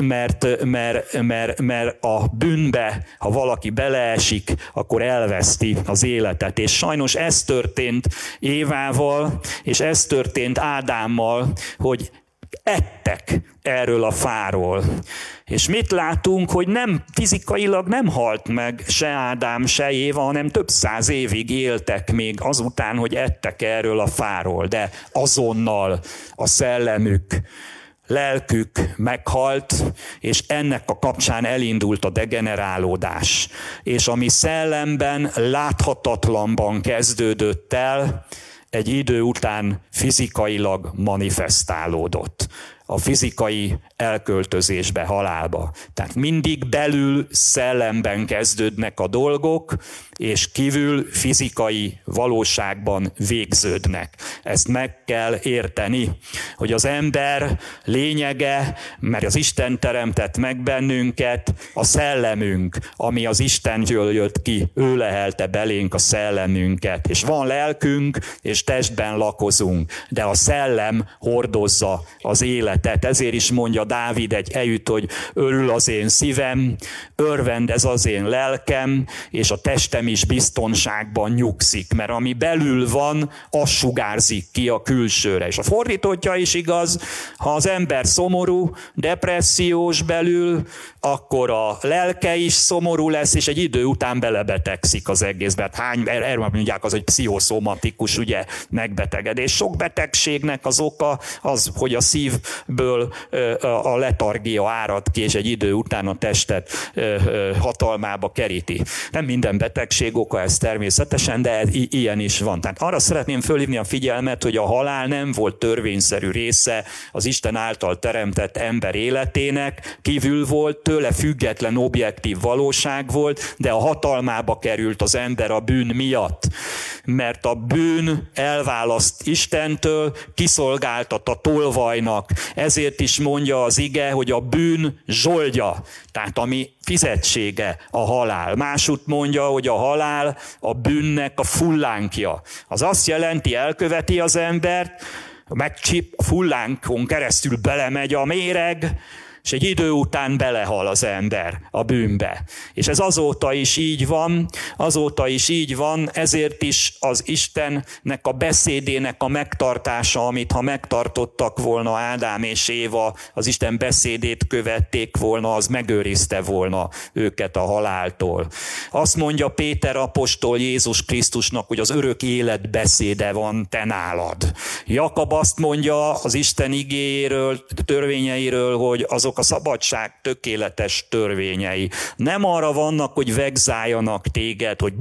a bűnbe, ha valaki beleesik, akkor elveszti az életet. És sajnos ez történt Évával, és ez történt Ádámmal, hogy ettek erről a fáról. És mit látunk, hogy nem fizikailag nem halt meg se Ádám, se Éva, hanem több száz évig éltek még azután, hogy ettek erről a fáról, de azonnal a szellemük lelkük meghalt, és ennek a kapcsán elindult a degenerálódás. És ami szellemben, láthatatlanban kezdődött el, egy idő után fizikailag manifestálódott. A fizikai elköltözésbe, halálba. Tehát mindig belül szellemben kezdődnek a dolgok, és kívül fizikai valóságban végződnek. Ezt meg kell érteni, hogy az ember lényege, mert az Isten teremtett meg bennünket, a szellemünk, ami az Istentől jött ki, ő lehelte belénk a szellemünket. És van lelkünk, és testben lakozunk, de a szellem hordozza az életet. Tehát ezért is mondja Dávid egy helyütt, hogy örül az én szívem, örvendez az én lelkem, és a testem is biztonságban nyugszik, mert ami belül van, az sugárzik ki a külsőre. És a fordítottja is igaz, ha az ember szomorú, depressziós belül, akkor a lelke is szomorú lesz, és egy idő után belebetegszik az egészbe. Erről mondják az, hogy pszichoszomatikus, ugye, megbetegedés. Sok betegségnek az oka az, hogy a szív ből a letargia árad ki, és egy idő után a testet hatalmába keríti. Nem minden betegség oka ez természetesen, de ilyen is van. Tehát arra szeretném fölhívni a figyelmet, hogy a halál nem volt törvényszerű része az Isten által teremtett ember életének, kívül volt, tőle független objektív valóság volt, de a hatalmába került az ember a bűn miatt. Mert a bűn elválaszt Istentől, kiszolgáltat a tolvajnak. Ezért is mondja az ige, hogy a bűn zsoldja, tehát ami fizetsége a halál. Másút mondja, hogy a halál a bűnnek a fullánkja. Az azt jelenti, elköveti az embert, a fullánkon keresztül belemegy a méreg, és egy idő után belehal az ember a bűnbe. És ez azóta is így van, ezért is az Istennek a beszédének a megtartása, amit ha megtartottak volna Ádám és Éva, az Isten beszédét követték volna, az megőrizte volna őket a haláltól. Azt mondja Péter apostol Jézus Krisztusnak, hogy az örök élet beszéde van te nálad. Jákob azt mondja az Isten igéjéről, törvényeiről, hogy azok a szabadság tökéletes törvényei. Nem arra vannak, hogy vegzáljanak téged, hogy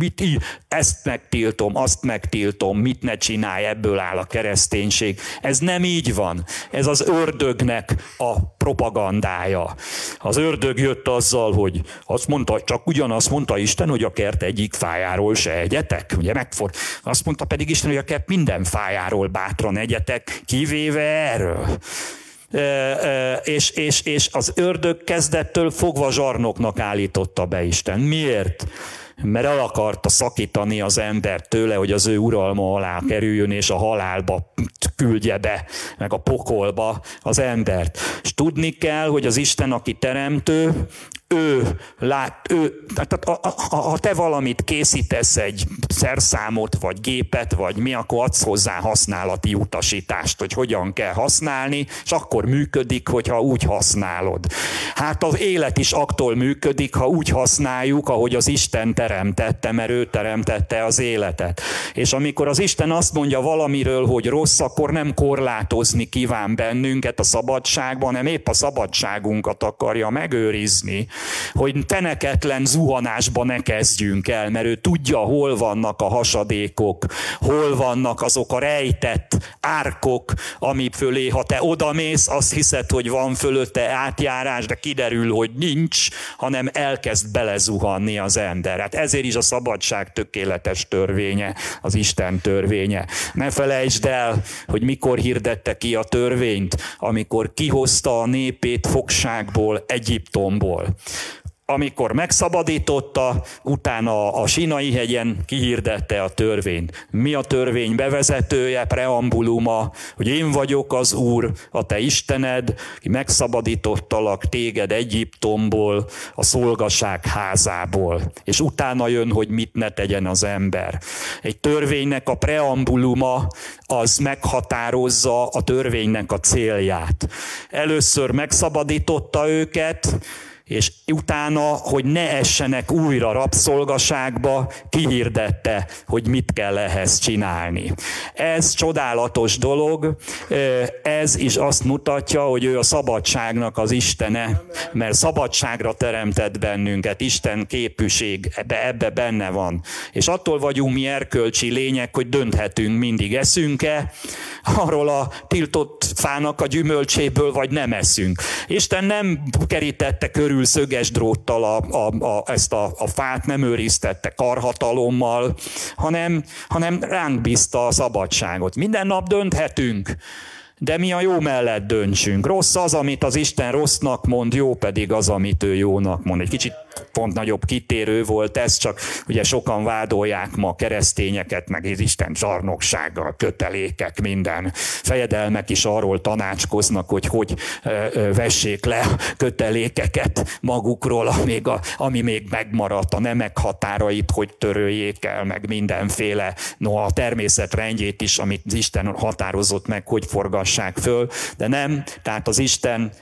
ezt megtiltom, azt megtiltom, mit ne csinálj, ebből áll a kereszténység. Ez nem így van. Ez az ördögnek a propagandája. Az ördög jött azzal, hogy azt mondta, csak ugyanazt mondta Isten, hogy a kert egyik fájáról se egyetek. Ugye azt mondta pedig Isten, hogy a kert minden fájáról bátran egyetek, kivéve erről. És az ördög kezdettől fogva zsarnoknak állította be Isten. Miért? Mert el akarta szakítani az embert tőle, hogy az ő uralma alá kerüljön, és a halálba küldje be, meg a pokolba az embert. És tudni kell, hogy az Isten, aki teremtő, ha te valamit készítesz, egy szerszámot, vagy gépet, vagy mi, akkor adsz hozzá használati utasítást, hogy hogyan kell használni, és akkor működik, hogyha úgy használod. Hát az élet is attól működik, ha úgy használjuk, ahogy az Isten teremtette, mert ő teremtette az életet. És amikor az Isten azt mondja valamiről, hogy rossz, akkor nem korlátozni kíván bennünket a szabadságban, hanem épp a szabadságunkat akarja megőrizni, hogy feneketlen zuhanásba ne kezdjünk el, mert ő tudja, hol vannak a hasadékok, hol vannak azok a rejtett árkok, ami fölé, ha te odamész, azt hiszed, hogy van fölötte átjárás, de kiderül, hogy nincs, hanem elkezd belezuhanni az ember. Hát ezért is a szabadság tökéletes törvénye, az Isten törvénye. Ne felejtsd el, hogy mikor hirdette ki a törvényt, amikor kihozta a népét fogságból, Egyiptomból. Amikor megszabadította, utána a Sinai hegyen kihirdette a törvényt. Mi a törvény bevezetője, preambuluma, hogy én vagyok az Úr, a te Istened, ki megszabadítottalak téged Egyiptomból, a szolgaság házából. És utána jön, hogy mit ne tegyen az ember. Egy törvénynek a preambuluma az meghatározza a törvénynek a célját. Először megszabadította őket, és utána, hogy ne essenek újra rabszolgaságba, kihirdette, hogy mit kell ehhez csinálni. Ez csodálatos dolog, ez is azt mutatja, hogy ő a szabadságnak az istene, mert szabadságra teremtett bennünket, Isten képűség, ebbe benne van. És attól vagyunk mi erkölcsi lények, hogy dönthetünk mindig, eszünk-e arról a tiltott fának a gyümölcséből, vagy nem eszünk. Isten nem kerítette körül szöges dróttal ezt a fát, nem őriztette karhatalommal, hanem ránk bízta a szabadságot. Minden nap dönthetünk, de mi a jó mellett döntsünk. Rossz az, amit az Isten rossznak mond, jó pedig az, amit ő jónak mond. Egy kicsit pont nagyobb kitérő volt ez, csak ugye sokan vádolják ma keresztényeket, meg az Isten zsarnoksággal, kötelékek, minden. Fejedelmek is arról tanácskoznak, hogy vessék le kötelékeket magukról, ami még megmaradt, a nemek határait, hogy töröljék el, meg mindenféle, a természet rendjét is, amit az Isten határozott meg, hogy forgassák föl, de nem, tehát az Isten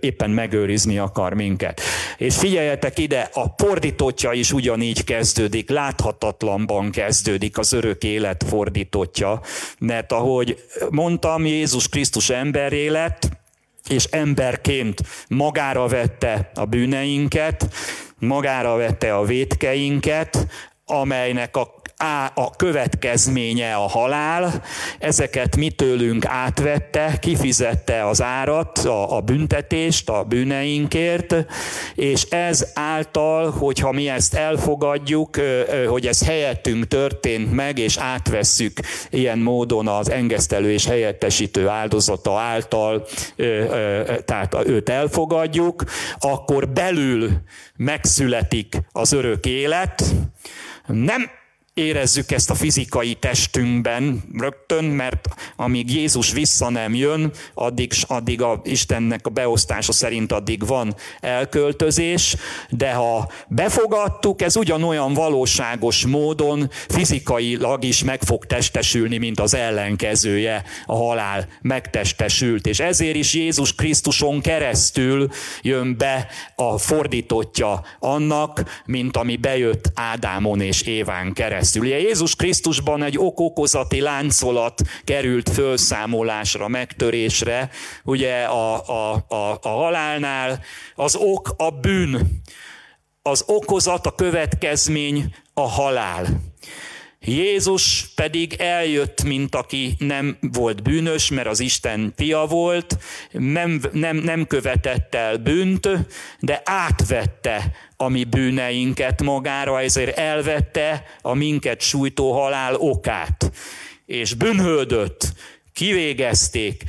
éppen megőrizni akar minket. És figyeljetek ide, a fordítottja is ugyanígy kezdődik, láthatatlanban kezdődik az örök élet fordítottja, mert ahogy mondtam, Jézus Krisztus emberré lett, és emberként magára vette a bűneinket, magára vette a vétkeinket, amelynek a következménye a halál, ezeket mi tőlünk átvette, kifizette az árat, a büntetést a bűneinkért, és ez által, hogyha mi ezt elfogadjuk, hogy ez helyettünk történt meg, és átvesszük ilyen módon az engesztelő és helyettesítő áldozata által, tehát őt elfogadjuk, akkor belül megszületik az örök élet. Nem érezzük ezt a fizikai testünkben rögtön, mert amíg Jézus vissza nem jön, addig a Istennek a beosztása szerint addig van elköltözés, de ha befogadtuk, ez ugyanolyan valóságos módon fizikailag is meg fog testesülni, mint az ellenkezője, a halál megtestesült, és ezért is Jézus Krisztuson keresztül jön be a fordítottja annak, mint ami bejött Ádámon és Éván keresztül. Jézus Krisztusban egy ok-okozati láncolat került fölszámolásra, megtörésre. Ugye a halálnál az ok a bűn, az okozat, a következmény a halál. Jézus pedig eljött, mint aki nem volt bűnös, mert az Isten fia volt, nem követett el bűnt, de átvette a mi bűneinket magára, ezért elvette a minket sújtó halál okát. És bűnhődött, kivégezték,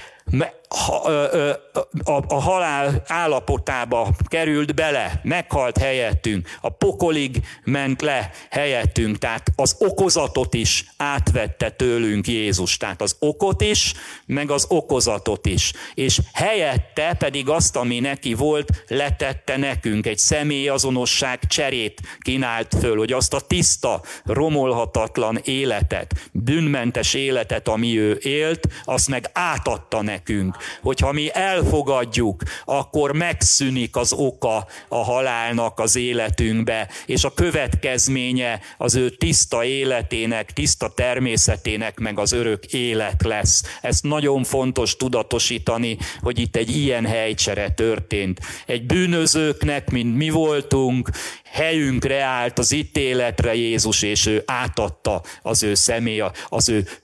a halál állapotába került bele, meghalt helyettünk, a pokolig ment le helyettünk, tehát az okozatot is átvette tőlünk Jézus, tehát az okot is, meg az okozatot is, és helyette pedig azt, ami neki volt, letette nekünk, egy személyazonosság cserét kínált föl, hogy azt a tiszta, romolhatatlan életet, bűnmentes életet, ami ő élt, azt meg átadta nekünk, hogyha mi elfogadjuk, akkor megszűnik az oka a halálnak az életünkbe, és a következménye az ő tiszta életének, tiszta természetének, meg az örök élet lesz. Ezt nagyon fontos tudatosítani, hogy itt egy ilyen helycsere történt. Egy bűnözőknek, mint mi voltunk, helyünkre állt az ítéletre Jézus, és ő átadta az ő személy,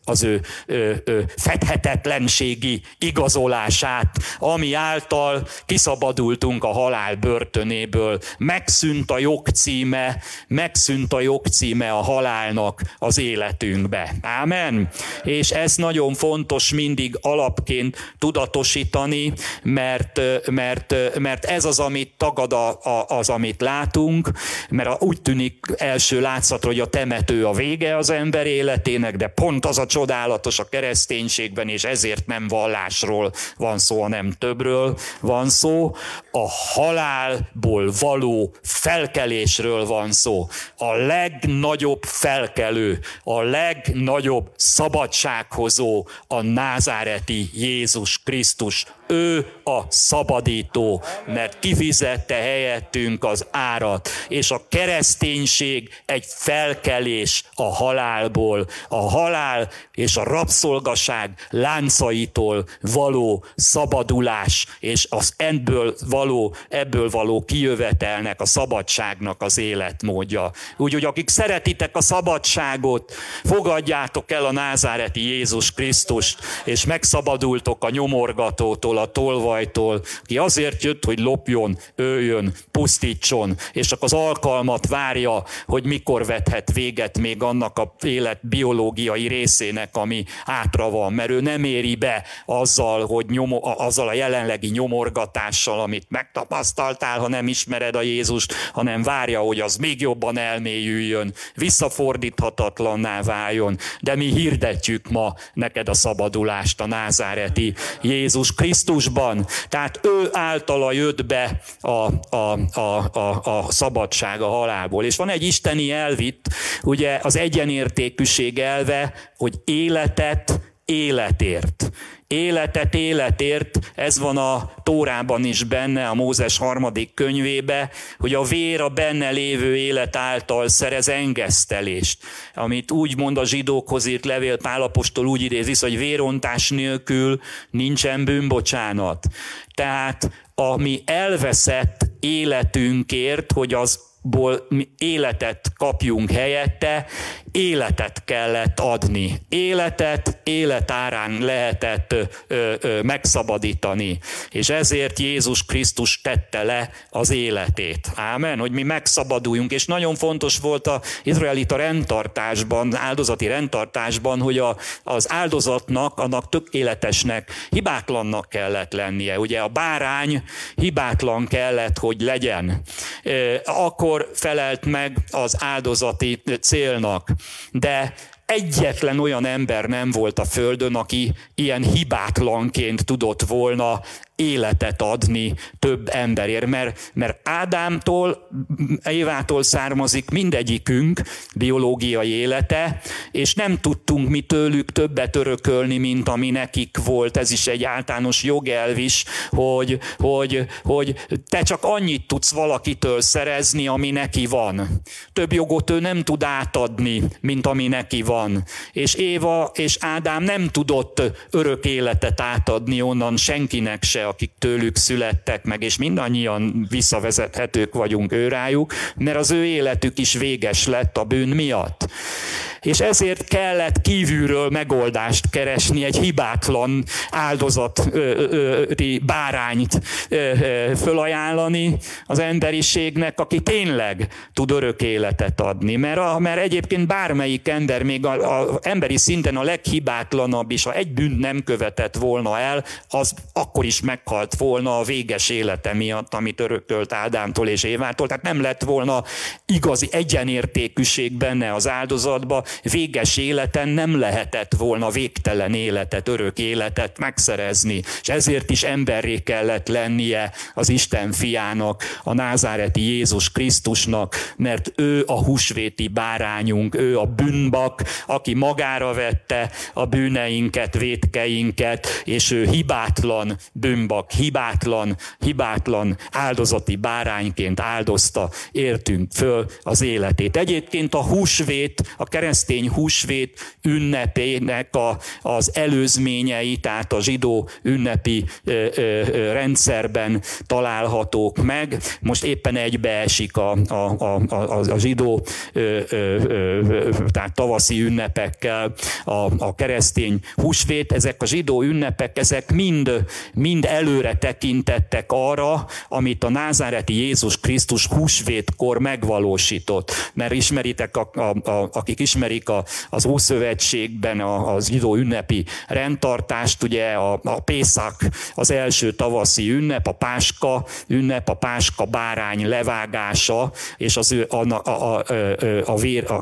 az ő fedhetetlenségi igazolását, ami által kiszabadultunk a halál börtönéből. Megszűnt a jogcíme a halálnak az életünkbe. Ámen. És ez nagyon fontos mindig alapként tudatosítani, mert ez az, amit tagad, az, amit látunk, mert úgy tűnik első látszatra, hogy a temető a vége az ember életének, de pont az a csodálatos a kereszténységben, és ezért nem vallásról van szó, hanem többről van szó. A halálból való felkelésről van szó. A legnagyobb felkelő, a legnagyobb szabadsághozó a názáreti Jézus Krisztus. Ő a szabadító, mert kifizette helyettünk az árat. És a kereszténység egy felkelés a halálból, a halál és a rabszolgaság láncaitól való szabadulás, és az ebből való kijövetelnek, a szabadságnak az életmódja. Úgyhogy akik szeretitek a szabadságot, fogadjátok el a názáreti Jézus Krisztust, és megszabadultok a nyomorgatótól, a tolvajtól, ki azért jött, hogy lopjon, öljön, pusztítson, és csak az alkalmat várja, hogy mikor vethet véget még annak a élet biológiai részének, ami átra van, mert ő nem éri be azzal, hogy azzal a jelenlegi nyomorgatással, amit megtapasztaltál, ha nem ismered a Jézust, hanem várja, hogy az még jobban elmélyüljön, visszafordíthatatlanná váljon, de mi hirdetjük ma neked a szabadulást a názáreti Jézus Krisztus. Tehát ő általa jött be a szabadság a halálból. És van egy isteni elv itt, ugye az egyenértékűség elve, hogy életet életért. Életet életért, ez van a Tórában is benne, a Mózes 3. könyvébe, hogy a vér a benne lévő élet által szerez engesztelést. Amit úgy mond a zsidókhoz írt levél, Pál apostol úgy idéz, hogy vérontás nélkül nincsen bűnbocsánat. Tehát ami elveszett életünkért, hogy az életet kapjunk helyette, életet kellett adni. Életet életárán lehetett megszabadítani. És ezért Jézus Krisztus tette le az életét. Ámen, hogy mi megszabaduljunk. És nagyon fontos volt az izraelita rendtartásban, áldozati rendtartásban, hogy az áldozatnak, annak tökéletesnek, hibátlannak kellett lennie. Ugye a bárány hibátlan kellett, hogy legyen. Akkor felelt meg az áldozati célnak. De egyetlen olyan ember nem volt a Földön, aki ilyen hibátlanként tudott volna életet adni több emberért, mert Ádámtól, Évától származik mindegyikünk biológiai élete, és nem tudtunk mi tőlük többet örökölni, mint ami nekik volt. Ez is egy általános jogelv is, hogy te csak annyit tudsz valakitől szerezni, ami neki van. Több jogot ő nem tud átadni, mint ami neki van. És Éva és Ádám nem tudott örök életet átadni onnan senkinek se, akik tőlük születtek meg, és mindannyian visszavezethetők vagyunk őrájuk, mert az ő életük is véges lett a bűn miatt. És ezért kellett kívülről megoldást keresni, egy hibátlan áldozati bárányt fölajánlani az emberiségnek, aki tényleg tud örök életet adni. Mert egyébként bármelyik ember, még az emberi szinten a leghibátlanabb is, ha egy bűnt nem követett volna el, az akkor is meghalt volna a véges élete miatt, amit örökölt Ádámtól és Évától. Tehát nem lett volna igazi egyenértékűség benne az áldozatba, véges életen nem lehetett volna végtelen életet, örök életet megszerezni. És ezért is emberré kellett lennie az Isten fiának, a názáreti Jézus Krisztusnak, mert ő a húsvéti bárányunk, ő a bűnbak, aki magára vette a bűneinket, vétkeinket, és ő hibátlan bűnbak, hibátlan áldozati bárányként áldozta, értünk föl az életét. Egyébként a húsvét, a keresztény húsvét ünnepének az előzményei, tehát a zsidó ünnepi rendszerben találhatók meg. Most éppen egybeesik a zsidó, tehát tavaszi ünnepekkel a keresztény húsvét. Ezek a zsidó ünnepek, ezek mind előre tekintettek arra, amit a názáreti Jézus Krisztus húsvétkor megvalósított. Mert ismeritek, akik ismerik ismerik az Ószövetségben az zsidó ünnepi rendtartást, ugye a Pészak, az első tavaszi ünnep, a Páska bárány levágása, és az ő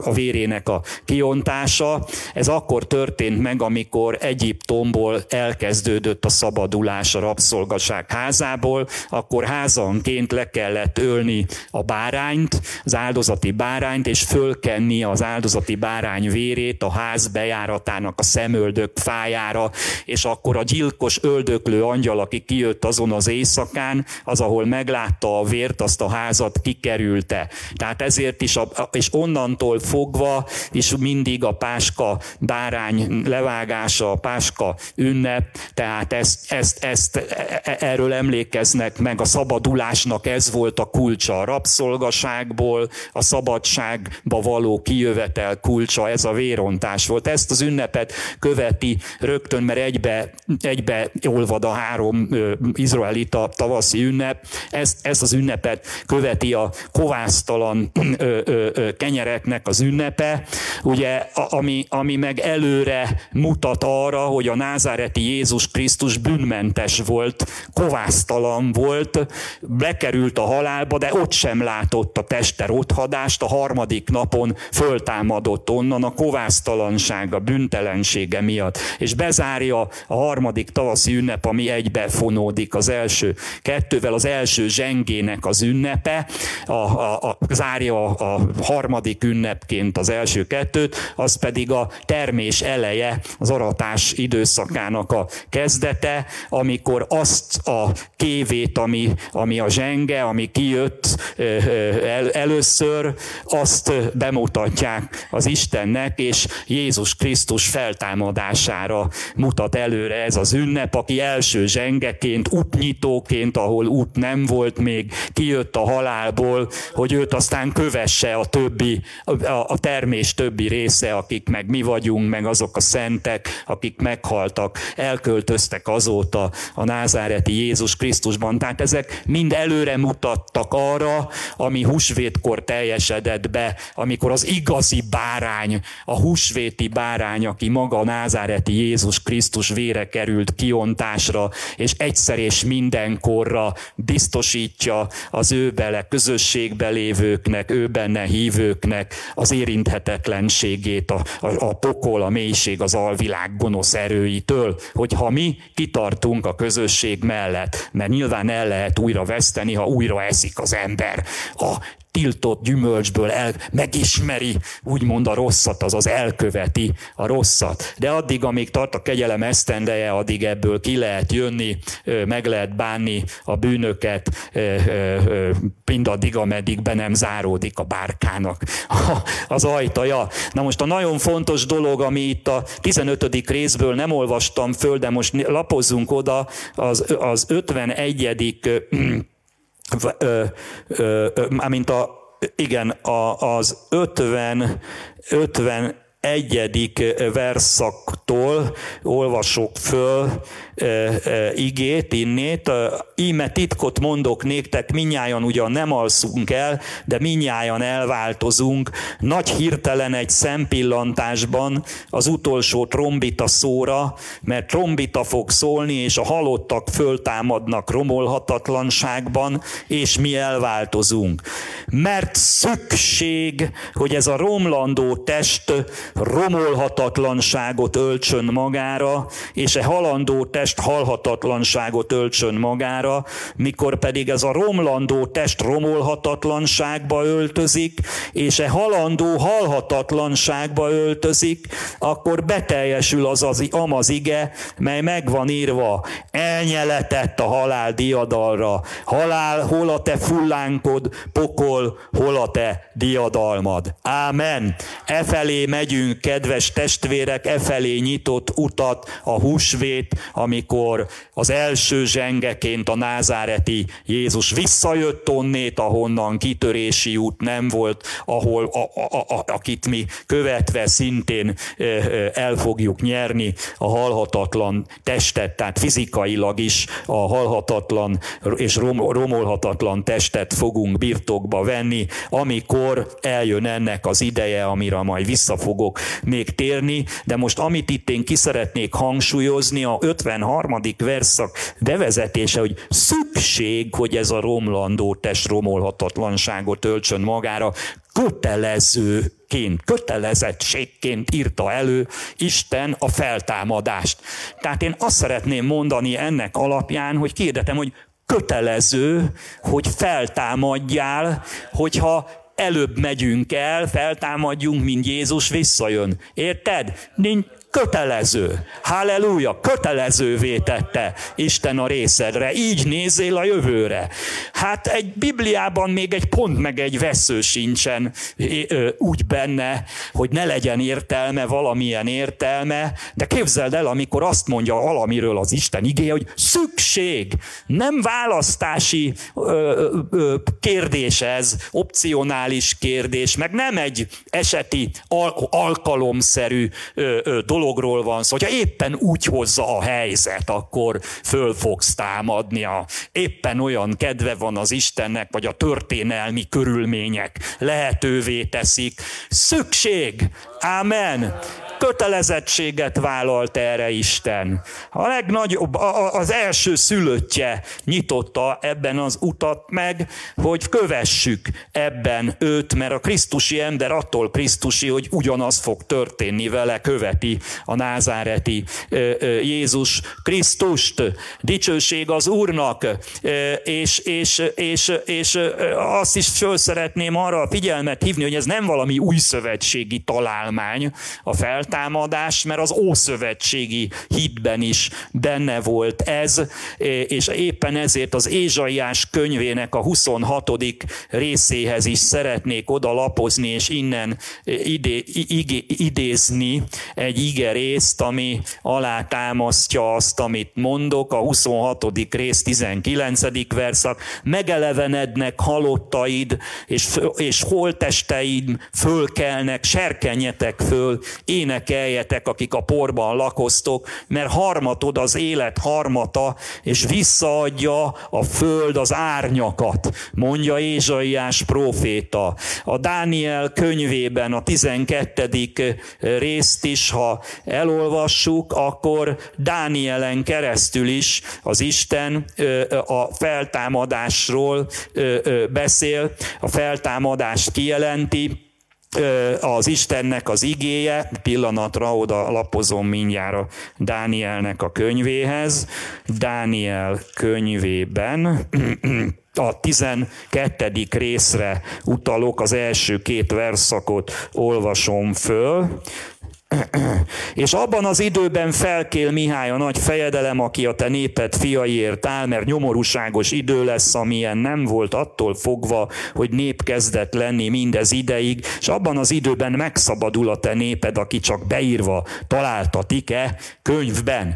a vérének a kiontása. Ez akkor történt meg, amikor Egyiptomból elkezdődött a szabadulás a rabszolgaság házából, akkor házanként le kellett ölni a bárányt, az áldozati bárányt, és fölkenni az áldozati bárány vérét a ház bejáratának a szemöldök fájára, és akkor a gyilkos öldöklő angyal, aki kijött azon az éjszakán, az, ahol meglátta a vért, azt a házat kikerülte. Tehát ezért is, és onnantól fogva is mindig a Páska bárány levágása, a Páska ünnep, tehát erről emlékeznek meg, a szabadulásnak ez volt a kulcsa, a rabszolgaságból a szabadságba való kijövetel kulcsa, ez a vérontás volt. Ezt az ünnepet követi rögtön, mert egybe olvad a három izraelita tavaszi ünnep, ezt az ünnepet követi a kovásztalan kenyereknek az ünnepe, ugye, ami meg előre mutat arra, hogy a názáreti Jézus Krisztus bűnmentes volt, kovásztalan volt, bekerült a halálba, de ott sem látott a teste rothadást, a harmadik napon föltámadott onnan a kovásztalansága, bűntelensége miatt, és bezárja a harmadik tavaszi ünnep, ami egybefonódik az első kettővel, az első zsengének az ünnepe, zárja a harmadik ünnepként az első kettőt, az pedig a termés eleje, az aratás időszakának a kezdete, amikor azt a kévét, ami a zsenge, ami kijött először, azt bemutatják az Istennek, és Jézus Krisztus feltámadására mutat előre ez az ünnep, aki első zsengeként, útnyitóként, ahol út nem volt még, kijött a halálból, hogy őt aztán kövesse a termés többi része, akik meg mi vagyunk, meg azok a szentek, akik meghaltak, elköltöztek azóta a názáreti Jézus Krisztusban. Tehát ezek mind előre mutattak arra, ami húsvétkor teljesedett be, amikor az igazi bárány, a húsvéti bárány, aki maga a názáreti Jézus Krisztus vére került kiontásra, és egyszer és mindenkorra biztosítja az ő bele közösségbe lévőknek, ő benne hívőknek az érinthetetlenségét, a pokol, a mélység, az alvilág gonosz erőitől, hogyha mi kitartunk a közösség mellett, mert nyilván el lehet újra veszteni, ha újra eszik az ember a tiltott gyümölcsből, megismeri úgymond a rosszat, azaz elköveti a rosszat. De addig, amíg tart a kegyelem esztendeje, addig ebből ki lehet jönni, meg lehet bánni a bűnöket, mindaddig, ameddig be nem záródik a bárkának az ajtaja. Na most a nagyon fontos dolog, ami itt a 15. részből nem olvastam föl, de most lapozzunk oda az 51. az 51. verszaktól olvasok föl igét innét. Íme titkot mondok néktek, mindnyájan ugyan nem alszunk el, de mindnyájan elváltozunk. Nagy hirtelen egy szempillantásban, az utolsó trombita szóra, mert trombita fog szólni, és a halottak föltámadnak romolhatatlanságban, és mi elváltozunk. Mert szükség, hogy ez a romlandó test romolhatatlanságot öltsön magára, és a halandó test halhatatlanságot öltsön magára, mikor pedig ez a romlandó test romolhatatlanságba öltözik, és a halandó halhatatlanságba öltözik, akkor beteljesül az amaz ige, mely megvan írva, elnyeletett a halál diadalra. Halál, hol a te fullánkod, pokol, hol a te diadalmad. Ámen. Efelé megyünk, kedves testvérek, efelé nyitott utat a húsvét, ami amikor az első zsengeként a názáreti Jézus visszajött onnét, ahonnan kitörési út nem volt, ahol akit mi követve szintén el fogjuk nyerni a halhatatlan testet, tehát fizikailag is a halhatatlan és romolhatatlan testet fogunk birtokba venni, amikor eljön ennek az ideje, amire majd vissza fogok még térni, de most amit itt én ki szeretnék hangsúlyozni, a 53. versszak bevezetése, hogy szükség, hogy ez a romlandó test romolhatatlanságot öltsön magára, kötelezettségként írta elő Isten a feltámadást. Tehát én azt szeretném mondani ennek alapján, hogy kérdetem, hogy kötelező, hogy feltámadjál, hogyha előbb megyünk el, feltámadjunk, mint Jézus visszajön. Érted? Kötelező. Halleluja, kötelezővé tette Isten a részedre. Így nézzél a jövőre. Hát egy Bibliában még egy pont meg egy vesző sincsen úgy benne, hogy ne legyen értelme, valamilyen értelme, de képzeld el, amikor azt mondja valamiről az Isten igéje, hogy szükség, nem választási kérdés ez, opcionális kérdés, meg nem egy eseti, alkalomszerű dologról van szó, hogyha éppen úgy hozza a helyzet, akkor föl fogsz támadnia. Éppen olyan kedve van az Istennek, vagy a történelmi körülmények lehetővé teszik. Szükség! Ámen! Kötelezettséget vállalt erre Isten. A legnagyobb, az első szülöttje nyitotta ebben az utat meg, hogy kövessük ebben őt, mert a krisztusi ember attól krisztusi, hogy ugyanaz fog történni vele, követi a názáreti Jézus Krisztust. Dicsőség az Úrnak, és azt is föl szeretném arra a figyelmet hívni, hogy ez nem valami újszövetségi találmány a feltámadás, mert az ószövetségi hitben is benne volt ez, és éppen ezért az Ézsaiás könyvének a 26. részéhez is szeretnék odalapozni, és innen idézni egy igerészt, ami alátámasztja azt, amit mondok, a 26. rész 19. verszak, megelevenednek halottaid, és holttesteid fölkelnek, serkenjetek föl, énekeljetek, akik a porban lakoztok, mert harmatod az élet harmata, és visszaadja a föld az árnyakat, mondja Ézsaiás próféta. A Dániel könyvében a 12. részt is, ha elolvassuk, akkor Dánielen keresztül is az Isten a feltámadásról beszél, a feltámadást kijelenti, az Istennek az igéje, pillanatra oda lapozom mindjárt a Dánielnek a könyvéhez, Dániel könyvében a 12. részre utalok, az első két versszakot olvasom föl. És abban az időben felkél Mihály a nagy fejedelem, aki a te néped fiaiért áll, mert nyomorúságos idő lesz, amilyen nem volt attól fogva, hogy nép kezdett lenni mindez ideig, és abban az időben megszabadul a te néped, aki csak beírva találtatik-e könyvben.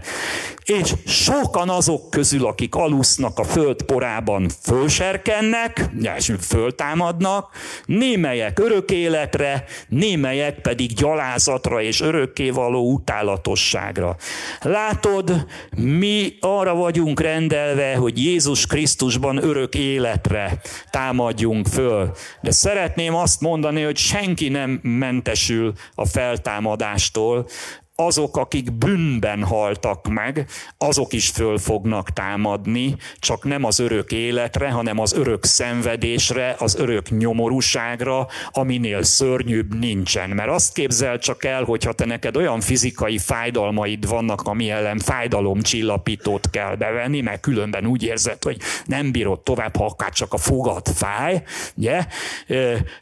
És sokan azok közül, akik alusznak a föld porában, fölserkennek, és föltámadnak, némelyek örök életre, némelyek pedig gyalázatra és örökkévaló utálatosságra. Látod, mi arra vagyunk rendelve, hogy Jézus Krisztusban örök életre támadjunk föl. De szeretném azt mondani, hogy senki nem mentesül a feltámadástól. Azok, akik bűnben haltak meg, azok is föl fognak támadni, csak nem az örök életre, hanem az örök szenvedésre, az örök nyomorúságra, aminél szörnyűbb nincsen. Mert azt képzel csak el, hogyha te neked olyan fizikai fájdalmaid vannak, ami ellen fájdalomcsillapítót kell bevenni, mert különben úgy érzed, hogy nem bírod tovább, ha akár csak a fogad fáj. Ugye?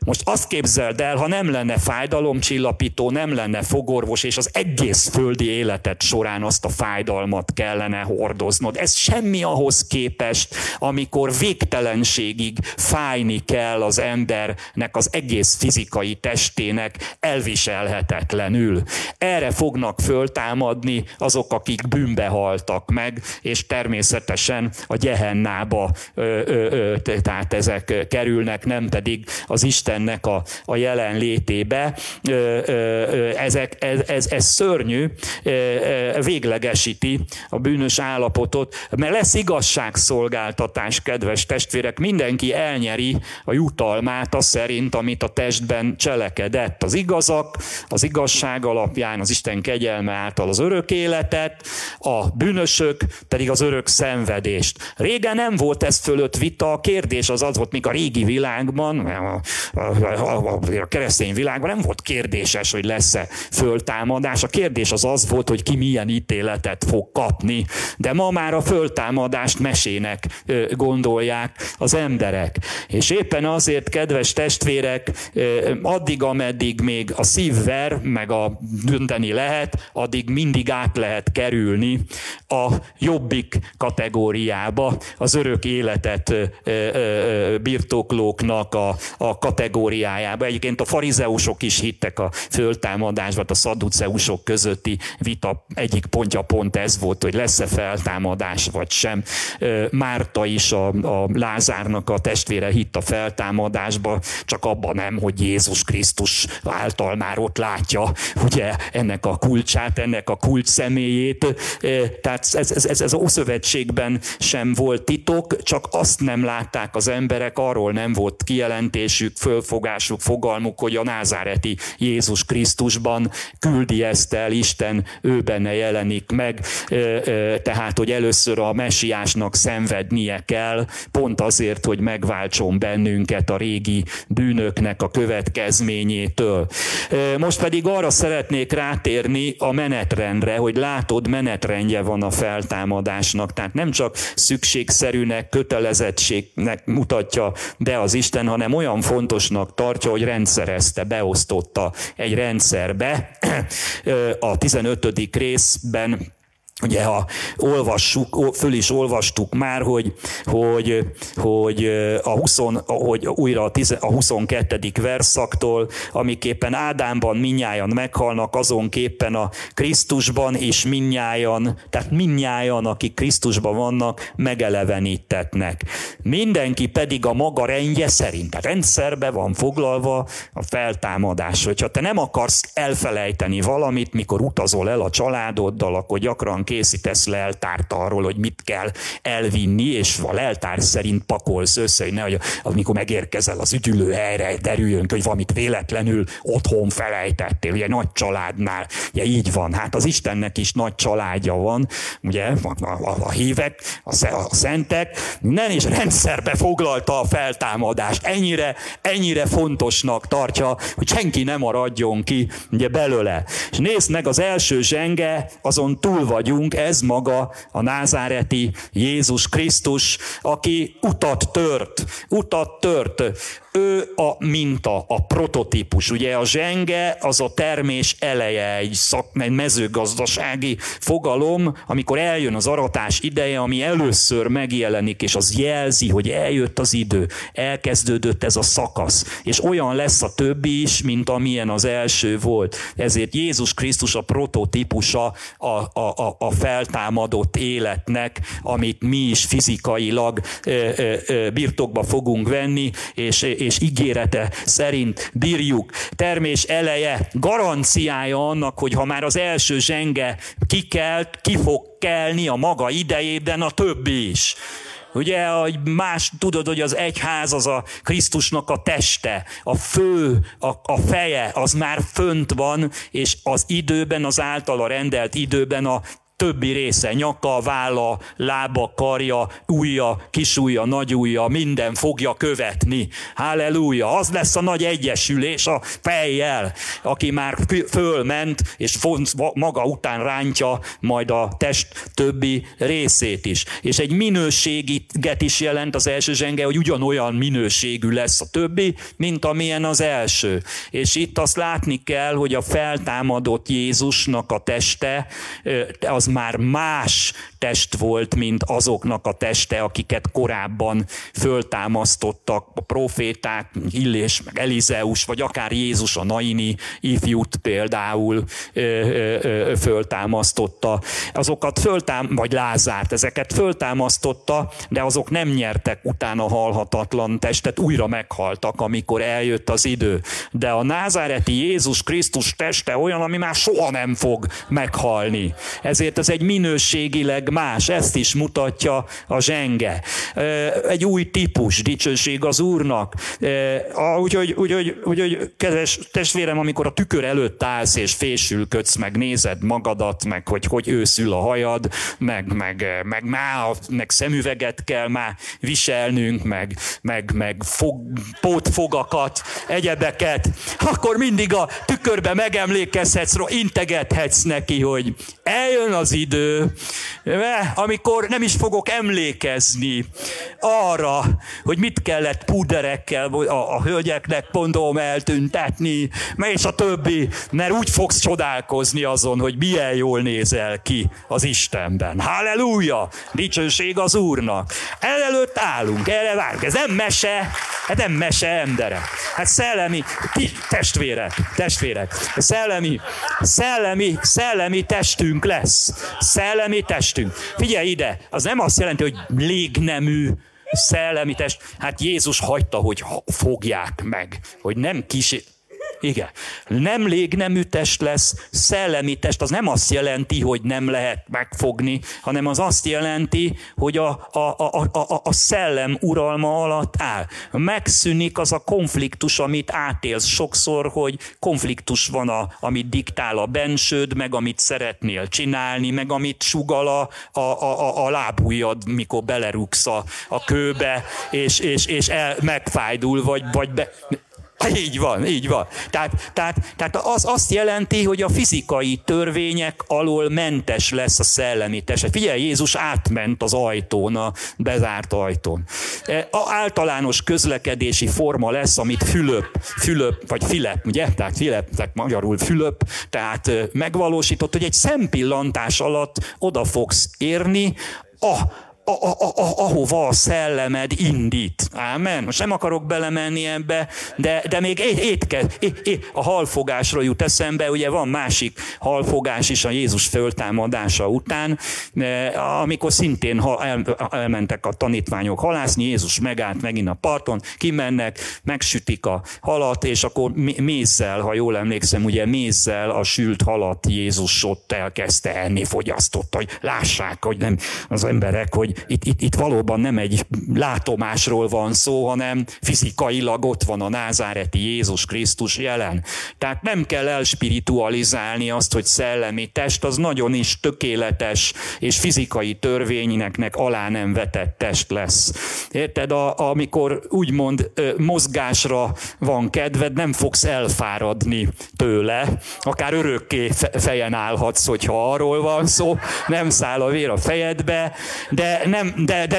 Most azt képzeld el, ha nem lenne fájdalomcsillapító, nem lenne fogorvos, és az egyik egész földi életed során azt a fájdalmat kellene hordoznod. Ez semmi ahhoz képest, amikor végtelenségig fájni kell az embernek az egész fizikai testének elviselhetetlenül. Erre fognak föltámadni azok, akik bűnbe haltak meg, és természetesen a Gehennába tehát ezek kerülnek, nem pedig az Istennek a jelenlétébe. Ez szörnyű, véglegesíti a bűnös állapotot, mert lesz igazságszolgáltatás, kedves testvérek, mindenki elnyeri a jutalmát az szerint, amit a testben cselekedett. Az igazak, az igazság alapján az Isten kegyelme által az örök életet, a bűnösök pedig az örök szenvedést. Régen nem volt ez fölött vita, a kérdés az az volt, még a régi világban, a keresztény világban nem volt kérdéses, hogy lesz-e föltámadás. A kérdés az az volt, hogy ki milyen ítéletet fog kapni. De ma már a föltámadást mesének gondolják az emberek. És éppen azért, kedves testvérek, addig, ameddig még a szívver, meg a dönteni lehet, addig mindig át lehet kerülni a jobbik kategóriába, az örök életet birtoklóknak a kategóriájába. Egyébként a farizeusok is hittek a föltámadásba, a szadduceusok közötti vita egyik pontja pont ez volt, hogy lesz-e feltámadás vagy sem. Márta is a Lázárnak a testvére hitt a feltámadásba, csak abban nem, hogy Jézus Krisztus által már ott látja, ugye, ennek a kulcsát, ennek a kulcs személyét. Tehát ez az Ószövetségben sem volt titok, csak azt nem látták az emberek, arról nem volt kijelentésük, fölfogásuk, fogalmuk, hogy a názáreti Jézus Krisztusban küldi ezt el, Isten ő benne jelenik meg, tehát, hogy először a messiásnak szenvednie kell, pont azért, hogy megváltson bennünket a régi bűnöknek a következményétől. Most pedig arra szeretnék rátérni a menetrendre, hogy látod, menetrendje van a feltámadásnak, tehát nem csak szükségszerűnek, kötelezettségnek mutatja be az Isten, hanem olyan fontosnak tartja, hogy rendszerezte, beosztotta egy rendszerbe. A 15. részben, ugye, ha olvassuk, föl is olvastuk már, hogy újra a 22. verszaktól, amiképpen Ádámban mindnyájan meghalnak, azonképpen a Krisztusban és mindnyájan, tehát mindnyájan, akik Krisztusban vannak, megelevenítetnek. Mindenki pedig a maga rendje szerint, tehát rendszerbe van foglalva a feltámadás. Hogyha te nem akarsz elfelejteni valamit, mikor utazol el a családoddal, akkor gyakran készítesz leltárt arról, hogy mit kell elvinni, és a leltár szerint pakolsz össze, hogy nehogy amikor megérkezel az üdülőhelyre, derüljön, hogy valamit véletlenül otthon felejtettél. Ugye nagy családnál, ugye így van. Hát az Istennek is nagy családja van, ugye a hívek, a szentek, nem is rendszerbe foglalta a feltámadást. Ennyire fontosnak tartja, hogy senki nem maradjon ki, ugye, belőle. És nézd meg, az első zsenge, azon túl vagy, ez maga a názáreti Jézus Krisztus, aki utat tört. Ő a minta, a prototípus. Ugye a zsenge az a termés eleje, egy mezőgazdasági fogalom, amikor eljön az aratás ideje, ami először megjelenik, és az jelzi, hogy eljött az idő, elkezdődött ez a szakasz, és olyan lesz a többi is, mint amilyen az első volt. Ezért Jézus Krisztus a prototípusa a feltámadott életnek, amit mi is fizikailag birtokba fogunk venni, és ígérete szerint bírjuk. Termés eleje garanciája annak, hogy ha már az első zsenge kikelt, ki fog kelni a maga idejében a többi is. Ugye, hogy más, tudod, hogy az egyház az a Krisztusnak a teste, a fő, a feje, az már fönt van, és az időben, az általa rendelt időben a többi része, nyaka, válla, lába, karja, ujja, kisujja, nagyujja, minden fogja követni. Halleluja! Az lesz a nagy egyesülés a fejjel, aki már fölment, és maga után rántja majd a test többi részét is. És egy minőséget is jelent az első zsenge, hogy ugyanolyan minőségű lesz a többi, mint amilyen az első. És itt azt látni kell, hogy a feltámadott Jézusnak a teste, az már más test volt, mint azoknak a teste, akiket korábban föltámasztottak a proféták, Illés, meg Elizeus, vagy akár Jézus a naini ifjút például föltámasztotta. Azokat vagy Lázárt, ezeket föltámasztotta, de azok nem nyertek utána halhatatlan testet, újra meghaltak, amikor eljött az idő. De a názáreti Jézus Krisztus teste olyan, ami már soha nem fog meghalni. Ezért ez egy minőségileg más, ezt is mutatja a zsenge. Egy új típus, dicsőség az Úrnak. Úgyhogy kedves testvérem, amikor a tükör előtt állsz és fésülködsz, meg nézed magadat, meg hogy őszül a hajad, meg szemüveget kell már viselnünk, meg pótfogakat, egyebeket, akkor mindig a tükörbe megemlékezhetsz, integethetsz neki, hogy eljön az idő, amikor nem is fogok emlékezni arra, hogy mit kellett puderekkel a hölgyeknek mondom eltüntetni, és a többi, mert úgy fogsz csodálkozni azon, hogy milyen jól nézel ki az Istenben. Halleluja! Dicsőség az Úrnak! Előtt állunk, erre várunk. Ez nem mese, emberek. Szellemi testvérek. Szellemi testünk lesz. Szellemi testünk. Figyelj ide, az nem azt jelenti, hogy légnemű szellemi test. Hát Jézus hagyta, hogy fogják meg, hogy nem igen. Nem légnemű test lesz, szellemi test, az nem azt jelenti, hogy nem lehet megfogni, hanem az azt jelenti, hogy a szellem uralma alatt áll. Megszűnik az a konfliktus, amit átélsz sokszor, hogy konfliktus van, amit diktál a bensőd, meg amit szeretnél csinálni, meg amit sugall a lábujjad, mikor belerúgsz a kőbe, és megfájdul, vagy Így van. Tehát az azt jelenti, hogy a fizikai törvények alól mentes lesz a szellemi test. Figyelj, Jézus átment az ajtón, a bezárt ajtón. Általános közlekedési forma lesz, amit Fülöp tehát megvalósított, hogy egy szempillantás alatt oda fogsz érni ahova a szellemed indít. Ámen. Most nem akarok belemenni ebbe, de még a halfogásról jut eszembe, ugye van másik halfogás is a Jézus föltámadása után, amikor szintén elmentek a tanítványok halászni, Jézus megállt megint a parton, kimennek, megsütik a halat, és akkor mézzel, ha jól emlékszem, ugye mézzel a sült halat Jézus ott elkezdte enni, fogyasztotta, hogy lássák, hogy nem az emberek, hogy itt valóban nem egy látomásról van szó, hanem fizikailag ott van a názáreti Jézus Krisztus jelen. Tehát nem kell elspiritualizálni azt, hogy szellemi test, az nagyon is tökéletes és fizikai törvénynek alá nem vetett test lesz. Érted? Amikor úgymond mozgásra van kedved, nem fogsz elfáradni tőle, akár örökké fejen állhatsz, hogyha arról van szó, nem száll a vér a fejedbe, de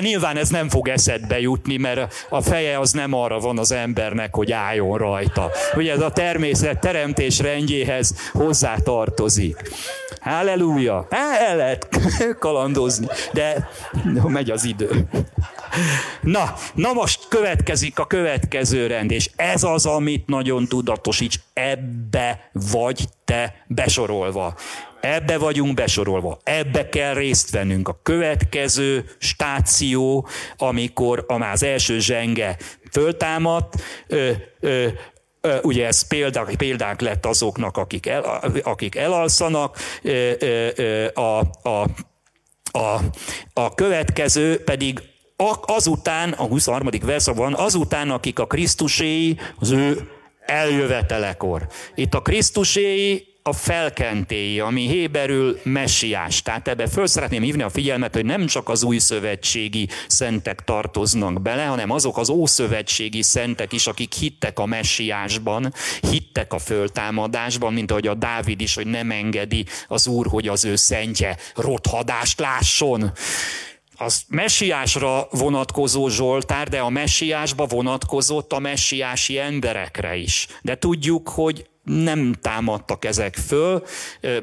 nyilván ez nem fog eszedbe jutni, mert a feje az nem arra van az embernek, hogy álljon rajta. Ugye ez a természet teremtés rendjéhez hozzátartozik. Halleluja! El lehet kalandozni, de megy az idő. Na most következik a következő rend, és ez az, amit nagyon tudatosíts, ebbe vagy te besorolva. Ebbe vagyunk besorolva, ebbe kell részt vennünk. A következő stáció, amikor már az első zsenge föltámadt, ugye ez példánk lett azoknak, akik elalszanak, a következő pedig azután, a 23. verszakban, azután, akik a Krisztuséi, az ő eljövetelekor. Itt a Krisztuséi a felkentéje, ami héberül messiás. Tehát ebbe föl szeretném hívni a figyelmet, hogy nem csak az újszövetségi szentek tartoznak bele, hanem azok az ószövetségi szentek is, akik hittek a messiásban, hittek a föltámadásban, mint ahogy a Dávid is, hogy nem engedi az Úr, hogy az ő szentje rothadást lásson. Az messiásra vonatkozó Zsoltár, de a messiásba vonatkozott a messiási emberekre is. De tudjuk, hogy nem támadtak ezek föl,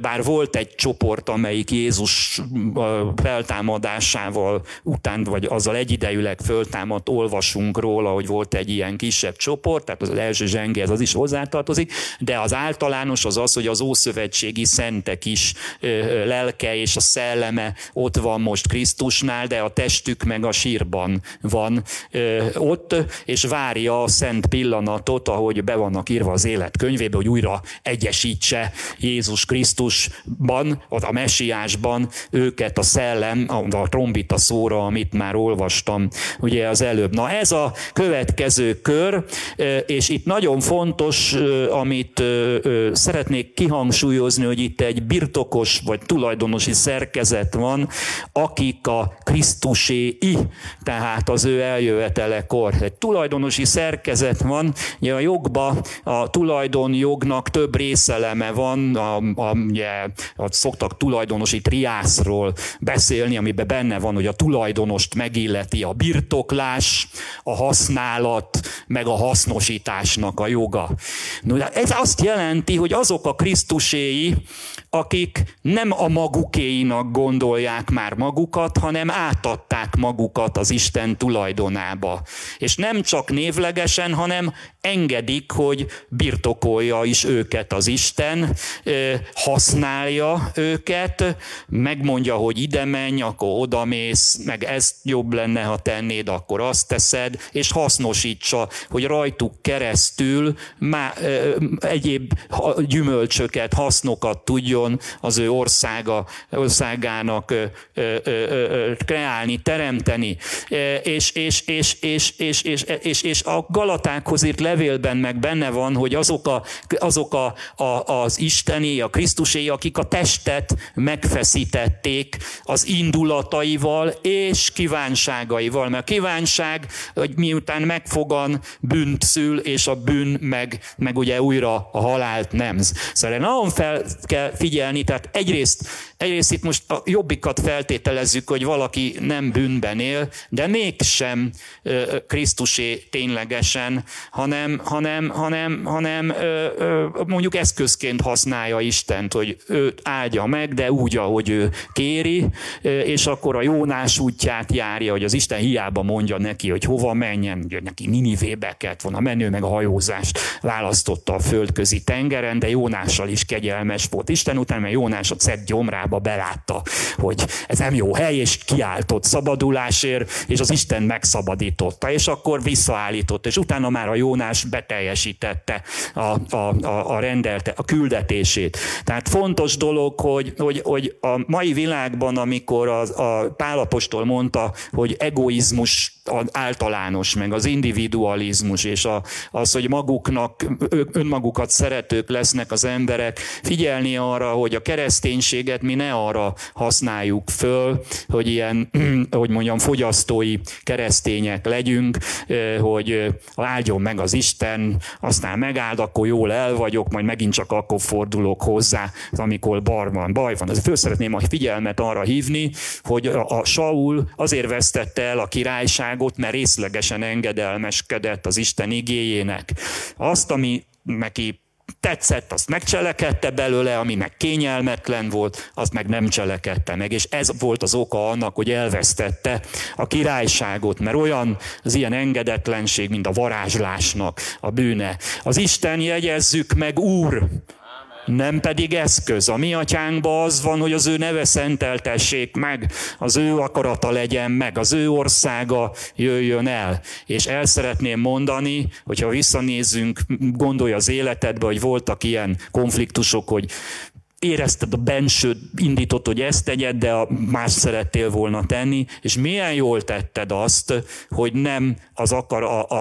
bár volt egy csoport, amelyik Jézus feltámadásával után, vagy azzal egyidejűleg föltámadt, olvasunk róla, hogy volt egy ilyen kisebb csoport, tehát az első zsengéhez az is hozzátartozik, de az általános az az, hogy az ószövetségi szentek is lelke és a szelleme ott van most Krisztusnál, de a testük meg a sírban van ott, és várja a szent pillanatot, ahogy be vannak írva az életkönyvébe, hogy újra egyesítse Jézus Krisztusban, a messiásban őket a szellem, a trombita szóra, amit már olvastam ugye az előbb. Na ez a következő kör, és itt nagyon fontos, amit szeretnék kihangsúlyozni, hogy itt egy birtokos vagy tulajdonosi szerkezet van, akik a Krisztuséi, tehát az ő eljövetelekor. Egy tulajdonosi szerkezet van, ugye a jogban a tulajdonjognak több részeleme van, szoktak tulajdonosi triászról beszélni, amiben benne van, hogy a tulajdonost megilleti a birtoklás, a használat, meg a hasznosításnak a joga. No, ez azt jelenti, hogy azok a Krisztuséi, akik nem a magukéinak gondolják már magukat, hanem átadták magukat az Isten tulajdonába. És nem csak névlegesen, hanem engedik, hogy birtokolja is őket az Isten, használja őket, megmondja, hogy ide menj, akkor oda mész, meg ezt jobb lenne, ha tennéd, akkor azt teszed, és hasznosítsa, hogy rajtuk keresztül egyéb gyümölcsöket, hasznokat tudjon az ő országának kreálni, teremteni. És a Galatákhoz írt levélben meg benne van, hogy azok az isteni, a Krisztusé, akik a testet megfeszítették az indulataival és kívánságaival. Mert a kívánság, hogy miután megfogan, bűnt szül, és a bűn meg ugye újra a halált nemz. Szóval nagyon fel kell figyelni, tehát egyrészt itt most a jobbikat feltételezzük, hogy valaki nem bűnben él, de mégsem Krisztusé ténylegesen, hanem mondjuk eszközként használja Istent, hogy őt áldja meg, de úgy, ahogy ő kéri, és akkor a Jónás útját járja, hogy az Isten hiába mondja neki, hogy hova menjen, ugye neki Ninivébe kellett volna menő, meg a hajózást választotta a földközi tengeren, de Jónással is kegyelmes volt Isten után, mert Jónás a Cedd gyomrába belátta, hogy ez nem jó hely, és kiáltott szabadulásért, és az Isten megszabadította, és akkor visszaállított, és utána már a Jónás beteljesítette a küldetését. Tehát fontos dolog, hogy a mai világban, amikor a Pál apostol mondta, hogy egoizmus általános, meg az individualizmus, és az, hogy önmagukat szeretők lesznek az emberek, figyelni arra, hogy a kereszténységet mi ne arra használjuk föl, hogy ilyen, hogy mondjam, fogyasztói keresztények legyünk, hogy áldjon meg az Isten, aztán megáld, akkor jól el vagyok, majd megint csak akkor fordulok hozzá, amikor baj van. Föl szeretném a figyelmet arra hívni, hogy a Saul azért vesztette el a királyságot, mert részlegesen engedelmeskedett az Isten igéjének. Azt, ami neki tetszett, azt megcselekedte belőle, ami meg kényelmetlen volt, azt meg nem cselekedte meg. És ez volt az oka annak, hogy elvesztette a királyságot, mert olyan az ilyen engedetlenség, mint a varázslásnak a bűne. Az Isten, jegyezzük meg, Úr, nem pedig eszköz. A mi atyánkban az van, hogy az ő neve szenteltessék meg, az ő akarata legyen meg, az ő országa jöjjön el. És el szeretném mondani, hogyha visszanézzünk, gondolj az életedbe, hogy voltak ilyen konfliktusok, hogy érezted a bensőd, indított, hogy ezt tegyed, de más szerettél volna tenni, és milyen jól tetted azt, hogy nem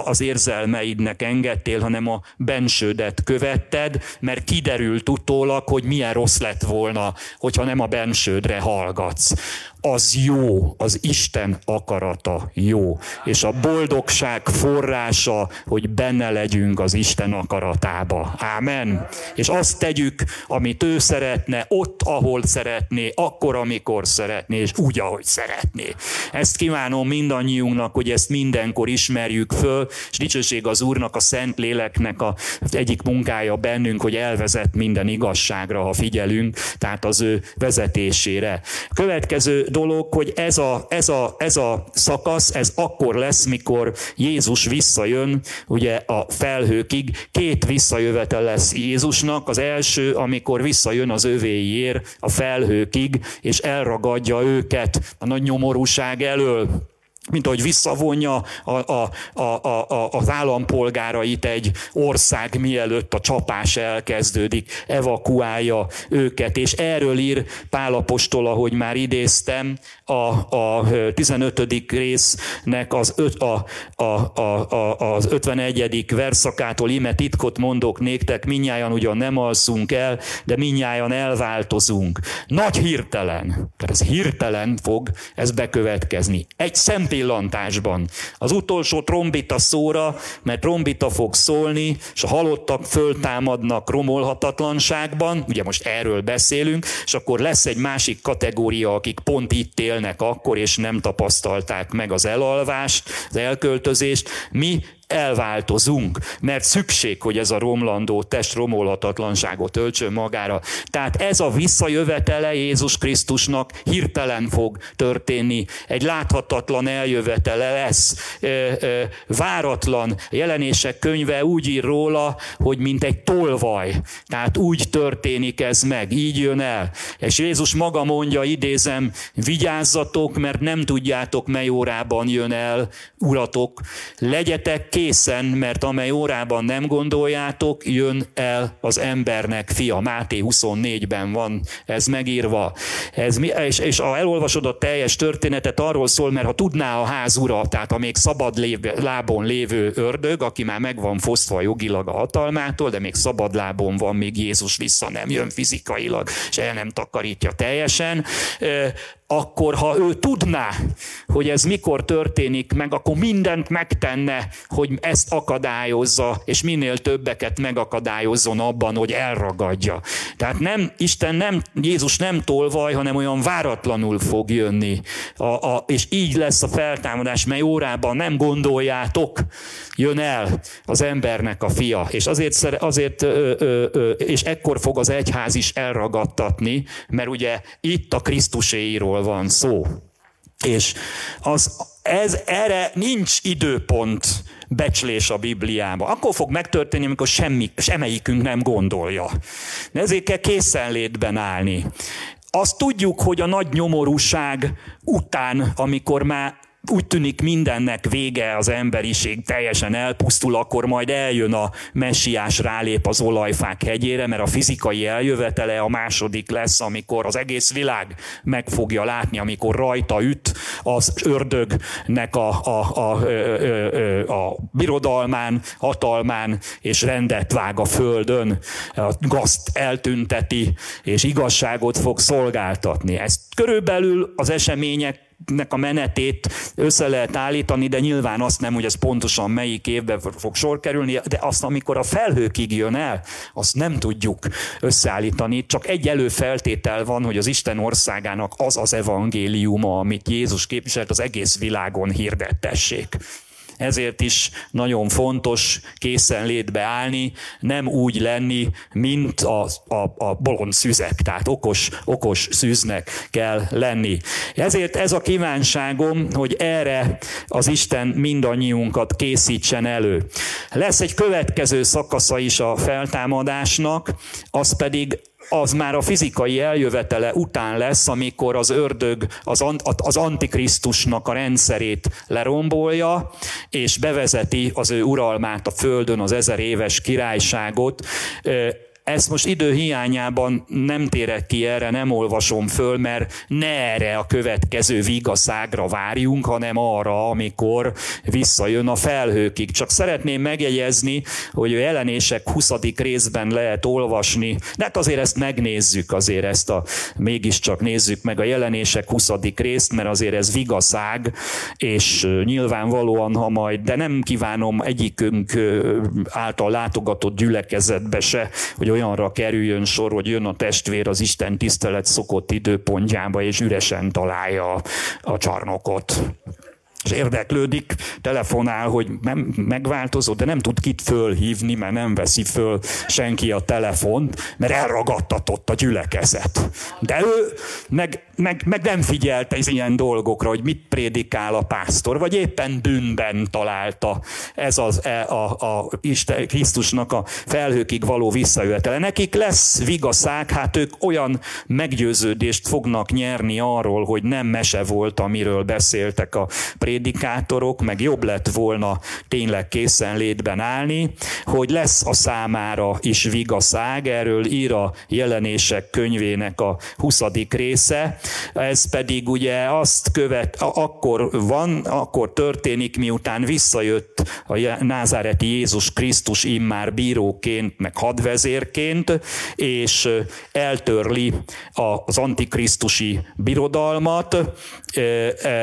az érzelmeidnek engedtél, hanem a bensődet követted, mert kiderült utólag, hogy milyen rossz lett volna, hogyha nem a bensődre hallgatsz. Az jó, az Isten akarata jó. És a boldogság forrása, hogy benne legyünk az Isten akaratába. Ámen. És azt tegyük, amit ő szeretne, ott, ahol szeretné, akkor, amikor szeretné, és úgy, ahogy szeretné. Ezt kívánom mindannyiunknak, hogy ezt mindenkor ismerjük föl, és dicsőség az Úrnak, a Szent Léleknek az egyik munkája bennünk, hogy elvezet minden igazságra, ha figyelünk, tehát az ő vezetésére. Következő dolog, hogy ez a szakasz, ez akkor lesz, mikor Jézus visszajön, ugye a felhőkig. Két visszajövetel lesz Jézusnak. Az első, amikor visszajön az övéiért a felhőkig, és elragadja őket a nagy nyomorúság elől. Mint ahogy visszavonja az állampolgárait egy ország, mielőtt a csapás elkezdődik, evakuálja őket. És erről ír Pál apostol, ahogy már idéztem, a 15. résznek az 51. versszakától: íme titkot mondok néktek, mindnyájan ugyan nem alszunk el, de mindnyájan elváltozunk. Nagy hirtelen, tehát ez hirtelen fog ez bekövetkezni. Egy szempillantásban. Az utolsó trombita szóra, mert trombita fog szólni, és a halottak föltámadnak romolhatatlanságban, ugye most erről beszélünk, és akkor lesz egy másik kategória, akik pont itt élnek akkor, és nem tapasztalták meg az elalvást, az elköltözést. Mi elváltozunk, mert szükség, hogy ez a romlandó test romolhatatlanságot öltsön magára. Tehát ez a visszajövetele Jézus Krisztusnak hirtelen fog történni. Egy láthatatlan eljövetele lesz. Váratlan. Jelenések könyve úgy ír róla, hogy mint egy tolvaj. Tehát úgy történik ez meg. Így jön el. És Jézus maga mondja, idézem: vigyázzatok, mert nem tudjátok, mely órában jön el uratok. Legyetek készen, mert amely órában nem gondoljátok, jön el az embernek fia. Máté 24-ben van ez megírva. És ha elolvasod a teljes történetet, arról szól, mert ha tudná a házura, tehát a még szabad lábon lévő ördög, aki már meg van fosztva jogilag a hatalmától, de még szabad lábon van, még Jézus vissza nem jön fizikailag, és el nem takarítja teljesen, akkor ha ő tudná, hogy ez mikor történik meg, akkor mindent megtenne, hogy ezt akadályozza, és minél többeket megakadályozzon abban, hogy elragadja. Tehát Jézus nem tolvaj, hanem olyan váratlanul fog jönni. És így lesz a feltámadás, mely órában nem gondoljátok, jön el az embernek a fia. És azért ekkor fog az egyház is elragadtatni, mert ugye itt a Krisztuséiról van szó. És erre nincs időpont becslés a Bibliában. Akkor fog megtörténni, amikor semmelyikünk nem gondolja. De ezért kell készenlétben állni. Azt tudjuk, hogy a nagy nyomorúság után, amikor már úgy tűnik, mindennek vége, az emberiség teljesen elpusztul, akkor majd eljön a messiás, rálép az olajfák hegyére, mert a fizikai eljövetele a második lesz, amikor az egész világ meg fogja látni, amikor rajta üt az ördögnek a birodalmán, hatalmán, és rendet vág a földön, a gazt eltünteti, és igazságot fog szolgáltatni. Ez körülbelül az események a menetét össze lehet állítani, de nyilván azt nem, hogy ez pontosan melyik évben fog sor kerülni, de azt, amikor a felhőkig jön el, azt nem tudjuk összeállítani. Csak egy előfeltétel van, hogy az Isten országának az az evangéliuma, amit Jézus képviselt, az egész világon hirdettessék. Ezért is nagyon fontos készenlétbe állni, nem úgy lenni, mint a bolond szűzek, tehát okos szűznek kell lenni. Ezért ez a kívánságom, hogy erre az Isten mindannyiunkat készítsen elő. Lesz egy következő szakasza is a feltámadásnak, az pedig az már a fizikai eljövetele után lesz, amikor az ördög az antikrisztusnak a rendszerét lerombolja, és bevezeti az ő uralmát a földön, az 1000 éves királyságot. Ezt most idő hiányában nem térek ki erre, nem olvasom föl, mert ne erre a következő vigaszágra várjunk, hanem arra, amikor visszajön a felhőkig. Csak szeretném megjegyezni, hogy a Jelenések 20. részben lehet olvasni, de hát azért ezt megnézzük, azért ezt mégiscsak nézzük meg a Jelenések 20. részt, mert azért ez vigaszág, és nyilvánvalóan, ha majd, de nem kívánom egyikünk által látogatott gyülekezetbe se, hogy olyanra kerüljön sor, hogy jön a testvér az Isten tisztelet szokott időpontjába, és üresen találja a csarnokot. És érdeklődik, telefonál, hogy megváltozott, de nem tud kit fölhívni, mert nem veszi föl senki a telefont, mert elragadtatott a gyülekezet. De ő meg nem figyelte az ilyen dolgokra, hogy mit prédikál a pásztor, vagy éppen bűnben találta ez az Krisztusnak a felhőkig való visszajövetele. Nekik lesz vigaszág, hát ők olyan meggyőződést fognak nyerni arról, hogy nem mese volt, amiről beszéltek a prédikátorok, meg jobb lett volna tényleg készenlétben állni, hogy lesz a számára is vigaszág, erről ír a Jelenések könyvének a 20. része, ez pedig ugye azt követ, akkor történik, miután visszajött a názáreti Jézus Krisztus immár bíróként, meg hadvezérként, és eltörli az antikrisztusi birodalmat.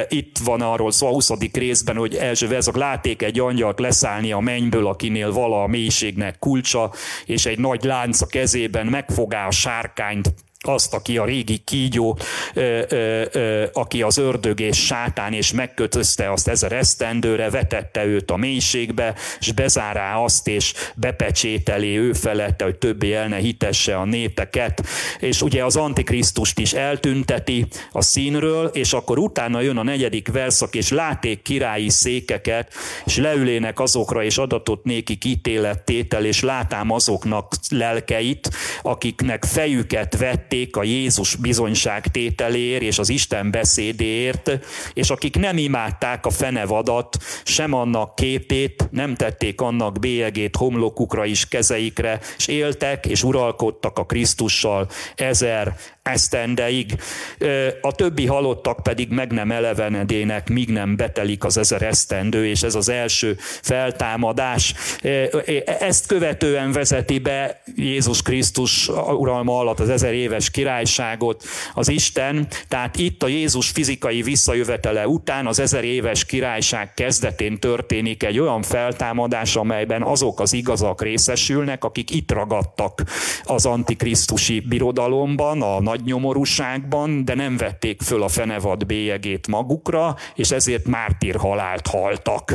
Itt van arról szó a 20. részben, hogy első versben látték egy angyalt leszállni a mennyből, akinél vala a mélységnek kulcsa, és egy nagy lánc a kezében megfogá a sárkányt, azt, aki a régi kígyó, aki az ördög és sátán, és megkötözte azt 1000 esztendőre, vetette őt a mélységbe, és bezárá azt, és bepecsételi ő felette, hogy többé el ne hitesse a népeket. És ugye az antikrisztust is eltünteti a színről, és akkor utána jön a 4. verszak, és láték királyi székeket, és leülének azokra, és adatot nékik ítélettétel, és látám azoknak lelkeit, akiknek fejüket vett a Jézus bizonyságtételéért és az Isten beszédéért, és akik nem imádták a fenevadat, sem annak képét, nem tették annak bélyegét homlokukra és kezeikre, és éltek és uralkodtak a Krisztussal 1000 esztendeig. A többi halottak pedig meg nem elevenedének, míg nem betelik az 1000 esztendő, és ez az első feltámadás. Ezt követően vezeti be Jézus Krisztus uralma alatt az 1000 éves királyságot az Isten, tehát itt a Jézus fizikai visszajövetele után az 1000 éves királyság kezdetén történik egy olyan feltámadás, amelyben azok az igazak részesülnek, akik itt ragadtak az antikrisztusi birodalomban, a nagy nyomorúságban, de nem vették föl a fenevad bélyegét magukra, és ezért mártír halált haltak.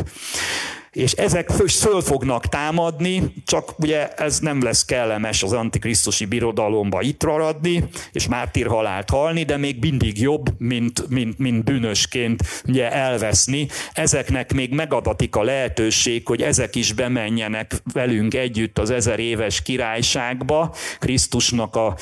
És ezek föl fognak támadni, csak ugye ez nem lesz kellemes az antikrisztusi birodalomba itt maradni, és mártírhalált halni, de még mindig jobb, mint bűnösként ugye elveszni. Ezeknek még megadatik a lehetőség, hogy ezek is bemenjenek velünk együtt az 1000 éves királyságba, Krisztusnak a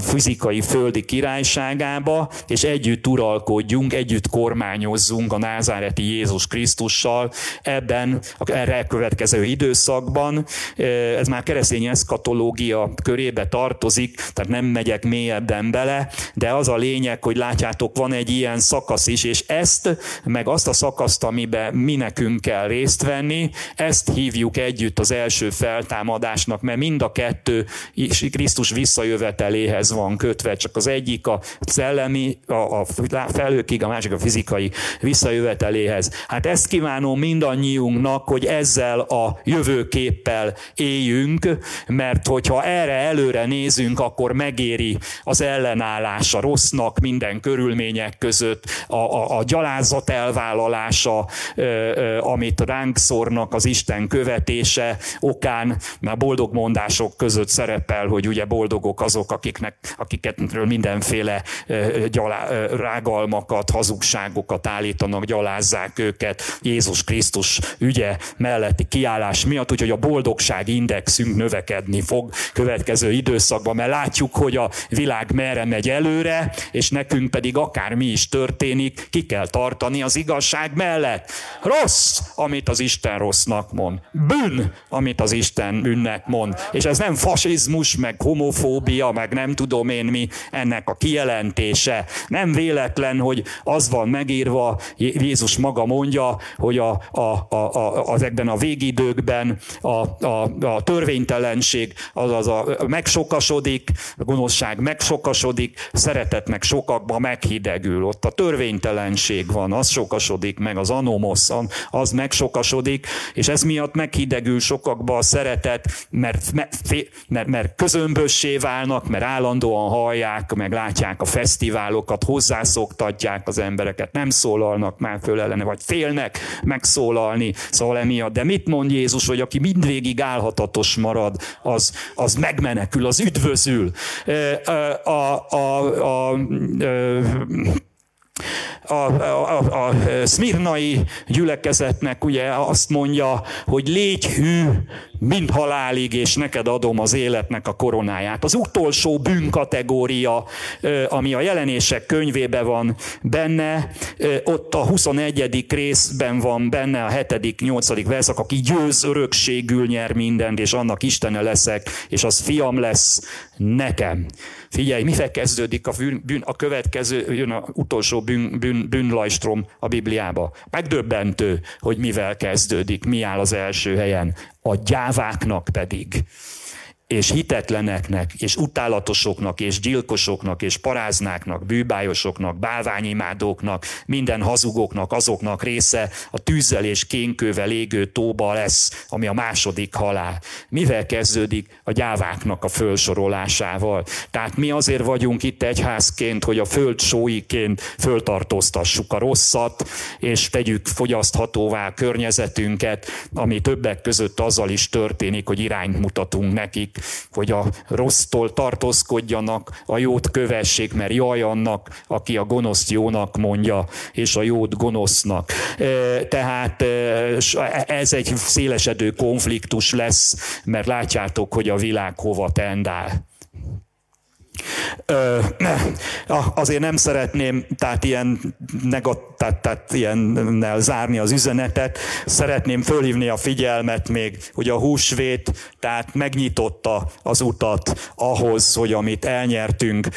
fizikai földi királyságába, és együtt uralkodjunk, együtt kormányozzunk a názáreti Jézus Krisztussal ebben erre következő időszakban. Ez már keresztény eszkatológia körébe tartozik, tehát nem megyek mélyebben bele, de az a lényeg, hogy látjátok, van egy ilyen szakasz is, és ezt, meg azt a szakaszt, amiben mi nekünk kell részt venni, ezt hívjuk együtt az első feltámadásnak, mert mind a kettő Krisztus visszajöveteléhez van kötve, csak az egyik a szellemi, a felhőkig, a másik a fizikai visszajöveteléhez. Hát ezt kívánom mindannyiunknak, hogy ezzel a jövőképpel éljünk, mert hogyha erre előre nézünk, akkor megéri az ellenállás a rossznak minden körülmények között, a gyalázat elvállalása, amit ránk szórnak az Isten követése okán, mert boldog mondások között szerepel, hogy ugye boldogok azok, akikről mindenféle rágalmakat, hazugságokat állítanak, gyalázzák őket Jézus Krisztus ügyében. ügye melletti kiállás miatt, úgyhogy a boldogság indexünk növekedni fog következő időszakban, mert látjuk, hogy a világ merre megy előre, és nekünk pedig akármi is történik, ki kell tartani az igazság mellett. Rossz, amit az Isten rossznak mond. Bűn, amit az Isten bűnnek mond. És ez nem fasizmus, meg homofóbia, meg nem tudom én mi ennek a kijelentése. Nem véletlen, hogy az van megírva, Jézus maga mondja, hogy ezekben a végidőkben a törvénytelenség, azaz megsokasodik, a gonoszság megsokasodik, szeretet meg sokakba meghidegül. Ott a törvénytelenség van, az sokasodik meg, az anomosz, az megsokasodik, és ez miatt meghidegül sokakba a szeretet, mert közömbössé válnak, mert állandóan hallják, meg látják a fesztiválokat, hozzászoktatják az embereket, nem szólalnak már föl ellene, vagy félnek megszólalni, szóval emiatt. De mit mond Jézus, hogy aki mindvégig álhatatos marad, az megmenekül, az üdvözül. A szmirnai gyülekezetnek ugye azt mondja, hogy légy hű mind halálig, és neked adom az életnek a koronáját. Az utolsó bűnkategória, ami a Jelenések könyvében van benne, ott a 21. részben van benne a 7.-8. verszak, aki győz örökségül nyer mindent, és annak Istene leszek, és az fiam lesz nekem. Figyelj, mivel kezdődik a következő, jön a utolsó bűnlajstrom a Bibliába. Megdöbbentő, hogy mivel kezdődik, mi áll az első helyen. A gyáváknak pedig, és hitetleneknek, és utálatosoknak, és gyilkosoknak, és paráznáknak, bűbájosoknak, bálványimádóknak, minden hazugoknak, azoknak része a tűzzel és kénkővel égő tóba lesz, ami a második halál. Mivel kezdődik? A gyáváknak a fölsorolásával. Tehát mi azért vagyunk itt egyházként, hogy a föld sóiként föltartóztassuk a rosszat, és tegyük fogyaszthatóvá a környezetünket, ami többek között azzal is történik, hogy irányt mutatunk nekik, hogy a rossztól tartózkodjanak, a jót kövessék, mert jaj annak, aki a gonoszt jónak mondja, és a jót gonosznak. Tehát ez egy szélesedő konfliktus lesz, mert látjátok, hogy a világ hova tendál. Azért nem szeretném ilyennel zárni az üzenetet, szeretném fölhívni a figyelmet még, hogy a húsvét tehát megnyitotta az utat ahhoz, hogy amit elnyertünk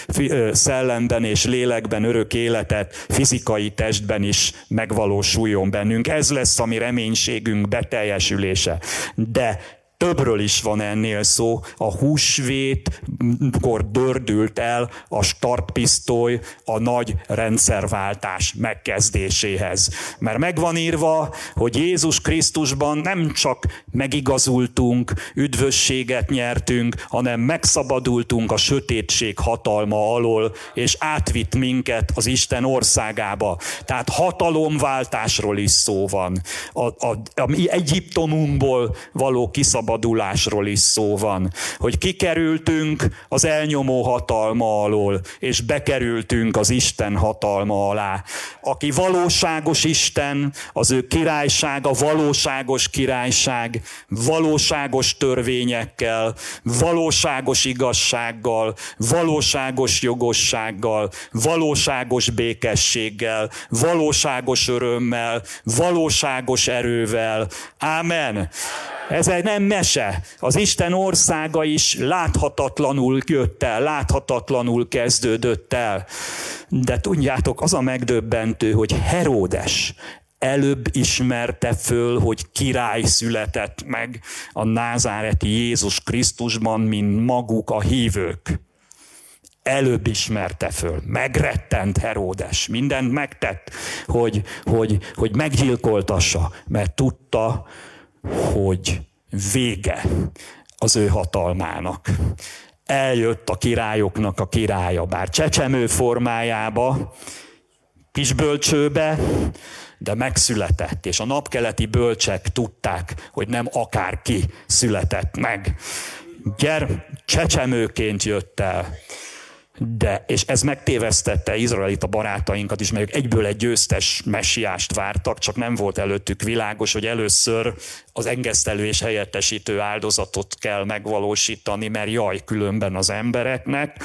szellemben és lélekben örök életet fizikai testben is megvalósuljon bennünk. Ez lesz a mi reménységünk beteljesülése. De többről is van ennél szó, a húsvétkor dördült el a startpisztoly a nagy rendszerváltás megkezdéséhez. Mert megvan írva, hogy Jézus Krisztusban nem csak megigazultunk, üdvösséget nyertünk, hanem megszabadultunk a sötétség hatalma alól, és átvitt minket az Isten országába. Tehát hatalomváltásról is szó van. A mi Egyiptomunkból való kiszabadulásról is szó van, hogy kikerültünk az elnyomó hatalma alól, és bekerültünk az Isten hatalma alá. Aki valóságos Isten, az ő királysága valóságos királyság, valóságos törvényekkel, valóságos igazsággal, valóságos jogossággal, valóságos békességgel, valóságos örömmel, valóságos erővel. Ámen! Ez egy nem mese. Az Isten országa is láthatatlanul jött el, láthatatlanul kezdődött el. De tudjátok, az a megdöbbentő, hogy Heródes előbb ismerte föl, hogy király született meg a názáreti Jézus Krisztusban, mint maguk a hívők. Előbb ismerte föl, megrettent Heródes, mindent megtett, hogy meggyilkoltassa, mert tudta, hogy vége az ő hatalmának. Eljött a királyoknak a királya, bár csecsemő formájába, kisbölcsőbe, de megszületett, és a napkeleti bölcsek tudták, hogy nem akárki született meg. Csecsemőként jött el. De, és ez megtévesztette izraelita barátainkat is, melyek egyből egy győztes messiást vártak, csak nem volt előttük világos, hogy először az engesztelő és helyettesítő áldozatot kell megvalósítani, mert jaj, különben az embereknek,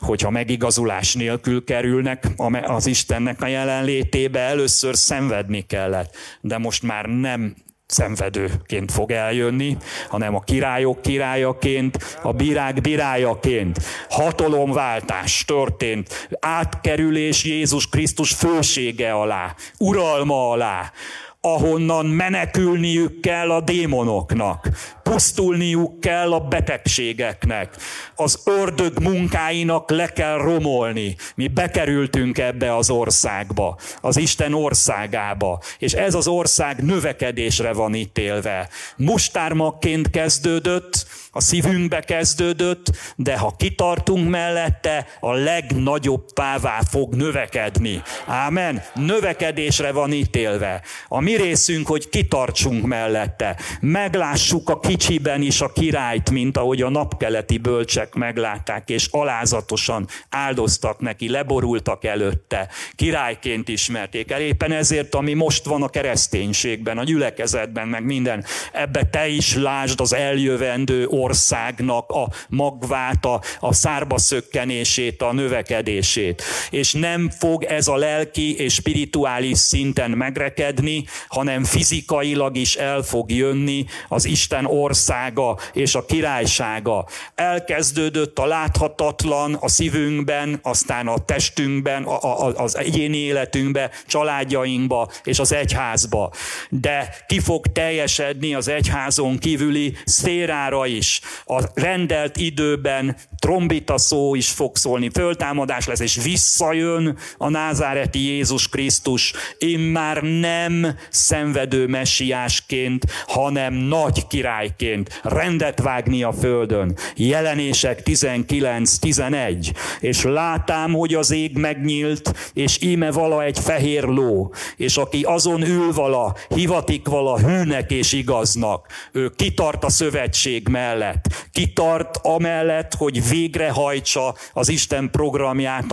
hogyha megigazulás nélkül kerülnek az Istennek a jelenlétébe, először szenvedni kellett, de most már nem szenvedőként fog eljönni, hanem a királyok királyaként, a bírák bírájaként. Hatalomváltás történt, átkerülés Jézus Krisztus fősége alá, uralma alá, ahonnan menekülniük kell a démonoknak, pusztulniuk kell a betegségeknek, az ördög munkáinak le kell romolni. Mi bekerültünk ebbe az országba, az Isten országába, és ez az ország növekedésre van ítélve. Mustármagként kezdődött, a szívünkbe kezdődött, de ha kitartunk mellette, a legnagyobb pává fog növekedni. Ámen. Növekedésre van ítélve. A mi részünk, hogy kitartsunk mellette. Meglássuk a kicsiben is a királyt, mint ahogy a napkeleti bölcsek meglátták, és alázatosan áldoztak neki, leborultak előtte. Királyként ismerték el. Éppen ezért, ami most van a kereszténységben, a gyülekezetben, meg minden, ebbe te is lásd az eljövendő országnak a magvát, a szárba szökkenését, a növekedését. És nem fog ez a lelki és spirituális szinten megrekedni, hanem fizikailag is el fog jönni az Isten országa és a királysága. Elkezdődött a láthatatlan a szívünkben, aztán a testünkben, az egyéni életünkben, családjainkba és az egyházba. De ki fog teljesedni az egyházon kívüli szférára is. A rendelt időben trombita szó is fog szólni, föltámadás lesz, és visszajön a názáreti Jézus Krisztus, immár nem szenvedő messiásként, hanem nagy királyként, rendet vágni a földön. Jelenések 19:11. És látám, hogy az ég megnyílt, és íme vala egy fehér ló, és aki azon ül vala, hivatik vala hűnek és igaznak. Ő kitart a szövetség mellett, kitart amellett, hogy végrehajtsa az Isten programját,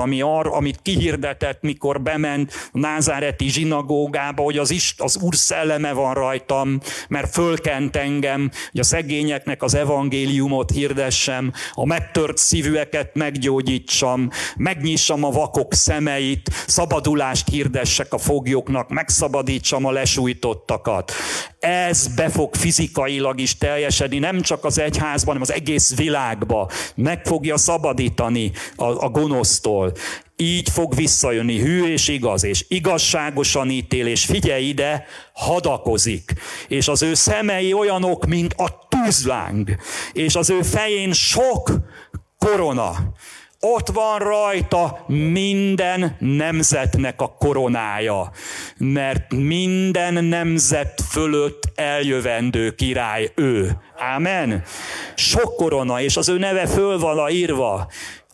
amit kihirdetett, mikor bement a názáreti zsinagógába, hogy az Úr szelleme van rajtam, mert fölkent engem, hogy a szegényeknek az evangéliumot hirdessem, a megtört szívűeket meggyógyítsam, megnyissam a vakok szemeit, szabadulást hirdessek a foglyoknak, megszabadítsam a lesújtottakat. Ez be fog fizikailag is teljesedni, nem csak az egyházban, hanem az egész világban. Meg fogja szabadítani a gonosztól. Így fog visszajönni hű és igaz, és igazságosan ítél, és figyelj ide, hadakozik. És az ő szemei olyanok, mint a tűzláng, és az ő fején sok korona. Ott van rajta minden nemzetnek a koronája, mert minden nemzet fölött eljövendő király ő. Ámen. Sok korona, és az ő neve föl van írva,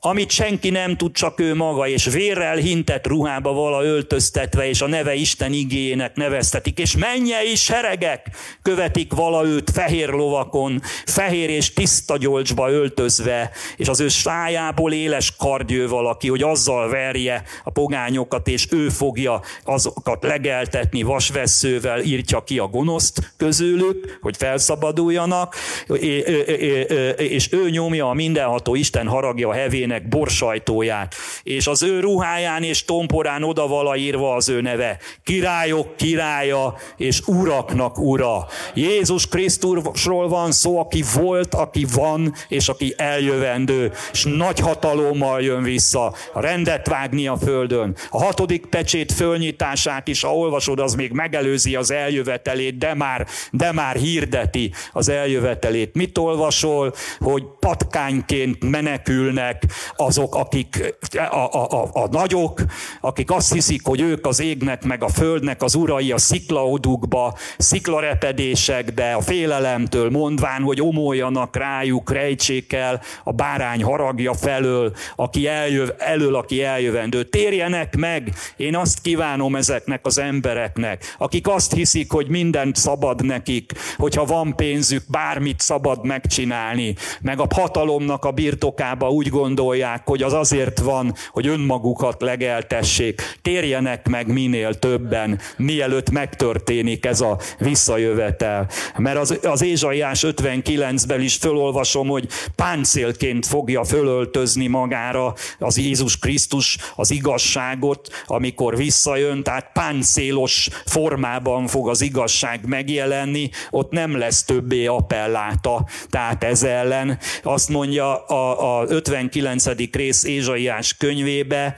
amit senki nem tud, csak ő maga, és vérrel hintett ruhába vala öltöztetve, és a neve Isten igéjének neveztetik, és mennyei seregek követik vala őt fehér lovakon, fehér és tiszta gyolcsba öltözve, és az ő szájából éles kardjő valaki, hogy azzal verje a pogányokat, és ő fogja azokat legeltetni, vasvesszővel írtja ki a gonoszt közülük, hogy felszabaduljanak, és ő nyomja a mindenható Isten haragja a hevének borsajtóját, és az ő ruháján és tomporán odavala írva az ő neve, királyok királya és uraknak ura. Jézus Krisztusról van szó, aki volt, aki van, és aki eljövendő, és nagy hatalommal jön vissza, rendet vágni a földön. A 6. pecsét fölnyitását is, ha olvasod, az még megelőzi az eljövetelét, de már hirdeti az eljövetelét. Mit olvasol, hogy patkányként menekülnek azok, akik a nagyok, akik azt hiszik, hogy ők az égnek, meg a földnek az urai, a sziklaodukba, sziklarepedésekbe, a félelemtől mondván, hogy omoljanak rájuk, rejtsék el a bárány haragja felől, aki eljövendő. Térjenek meg, én azt kívánom ezeknek az embereknek, akik azt hiszik, hogy mindent szabad nekik, hogyha van pénzük, bármit szabad megcsinálni, meg a hatalomnak a birtokába úgy gondolják, gondolják, hogy az azért van, hogy önmagukat legeltessék. Térjenek meg minél többen, mielőtt megtörténik ez a visszajövetel. Mert az Ézsaiás 59-ben is fölolvasom, hogy páncélként fogja fölöltözni magára az Jézus Krisztus az igazságot, amikor visszajön, tehát páncélos formában fog az igazság megjelenni, ott nem lesz többé appelláta, tehát ez ellen. Azt mondja a 59. rész Ézsaiás könyvébe,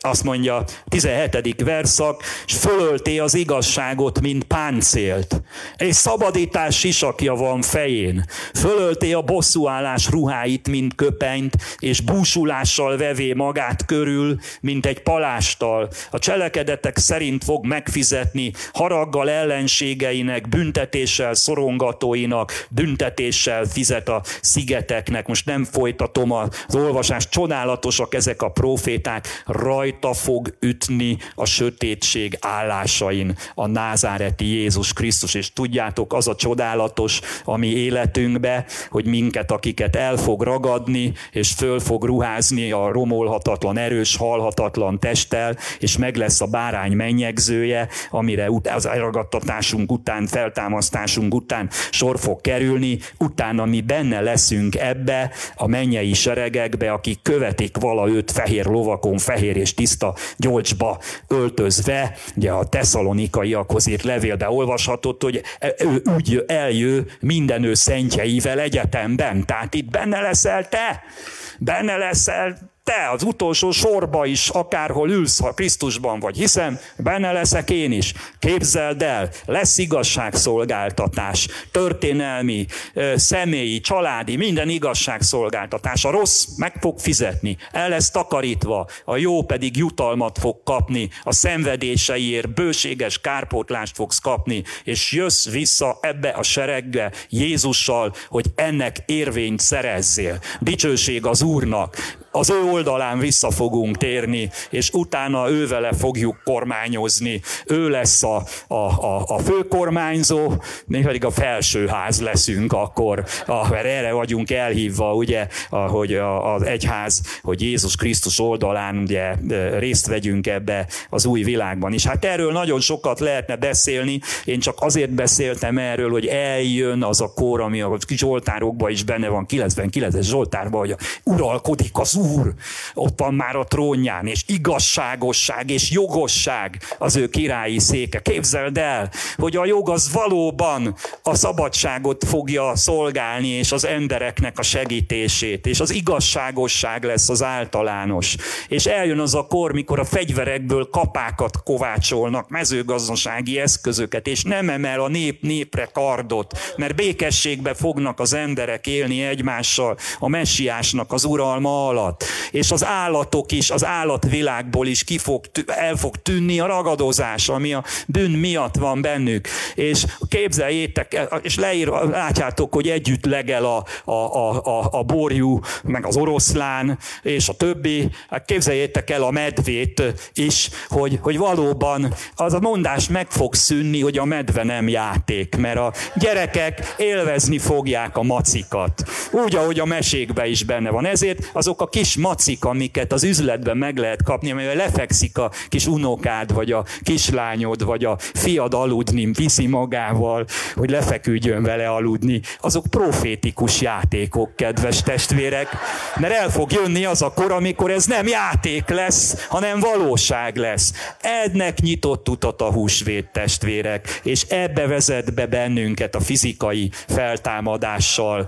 azt mondja 17. verszak, és fölölti az igazságot, mint páncélt. Egy szabadítás sisakja van fején. Fölölti a bosszúállás ruháit, mint köpenyt, és búsulással vevé magát körül, mint egy palástal. A cselekedetek szerint fog megfizetni haraggal ellenségeinek, büntetéssel szorongatóinak, büntetéssel fizet a szigeteknek. Most nem folytatom az olvasást, csodálatosak ezek a próféták, rajta fog ütni a sötétség állásain a názáreti Jézus Krisztus. És tudjátok, az a csodálatos a mi életünkbe, hogy minket, akiket el fog ragadni, és föl fog ruházni a romolhatatlan, erős, halhatatlan testtel, és meg lesz a bárány mennyegzője, amire az elragadtatásunk után, feltámasztásunk után sor fog kerülni, utána mi benne leszünk ebbe a mennyei seregekbe, akik követik vala őt fehér lovakon, fehér és tiszta gyolcsba öltözve. Ugye a tesszalonikaiakhoz írt levélbe olvashatott, hogy ő úgy eljő minden ő szentjeivel egyetemben. Tehát itt benne leszel te az utolsó sorba is, akárhol ülsz, ha Krisztusban vagy, hiszen benne leszek én is. Képzeld el, lesz igazságszolgáltatás, történelmi, személyi, családi, minden igazságszolgáltatás. A rossz meg fog fizetni, el lesz takarítva, a jó pedig jutalmat fog kapni, a szenvedéseiért bőséges kárpótlást fogsz kapni, és jössz vissza ebbe a seregbe Jézussal, hogy ennek érvényt szerezzél. Dicsőség az Úrnak! Az ő oldalán vissza fogunk térni, és utána ővele fogjuk kormányozni. Ő lesz a főkormányzó, mi pedig a felsőház leszünk akkor. Mert erre vagyunk elhívva, ugye, hogy az egyház, hogy Jézus Krisztus oldalán ugye, részt vegyünk ebbe az új világban is. Hát erről nagyon sokat lehetne beszélni, én csak azért beszéltem erről, hogy eljön az a kor, ami a Zsoltárokban is benne van, 99-es Zsoltárban, hogy uralkodik az Úr, ott van már a trónján, és igazságosság és jogosság az ő királyi széke. Képzeld el, hogy a jog az valóban a szabadságot fogja szolgálni, és az embereknek a segítését, és az igazságosság lesz az általános. És eljön az a kor, mikor a fegyverekből kapákat kovácsolnak, mezőgazdasági eszközöket, és nem emel a nép népre kardot, mert békességbe fognak az emberek élni egymással a messiásnak az uralma alatt. És az állatok is, az állatvilágból is el fog tűnni a ragadozás, ami a bűn miatt van bennük. És képzeljétek, és látjátok, hogy együtt legel a borjú, meg az oroszlán, és a többi. Képzeljétek el a medvét is, hogy valóban az a mondás meg fog szűnni, hogy a medve nem játék, mert a gyerekek élvezni fogják a macikat. Úgy, ahogy a mesékben is benne van. Ezért azok a kis macik, amiket az üzletben meg lehet kapni, amivel lefekszik a kis unokád, vagy a kislányod, vagy a fiad aludni, viszi magával, hogy lefeküdjön vele aludni. Azok profétikus játékok, kedves testvérek, mert el fog jönni az a kor, amikor ez nem játék lesz, hanem valóság lesz. Ennek nyitott utat a húsvét, testvérek, és ebbe vezet be bennünket a fizikai feltámadással,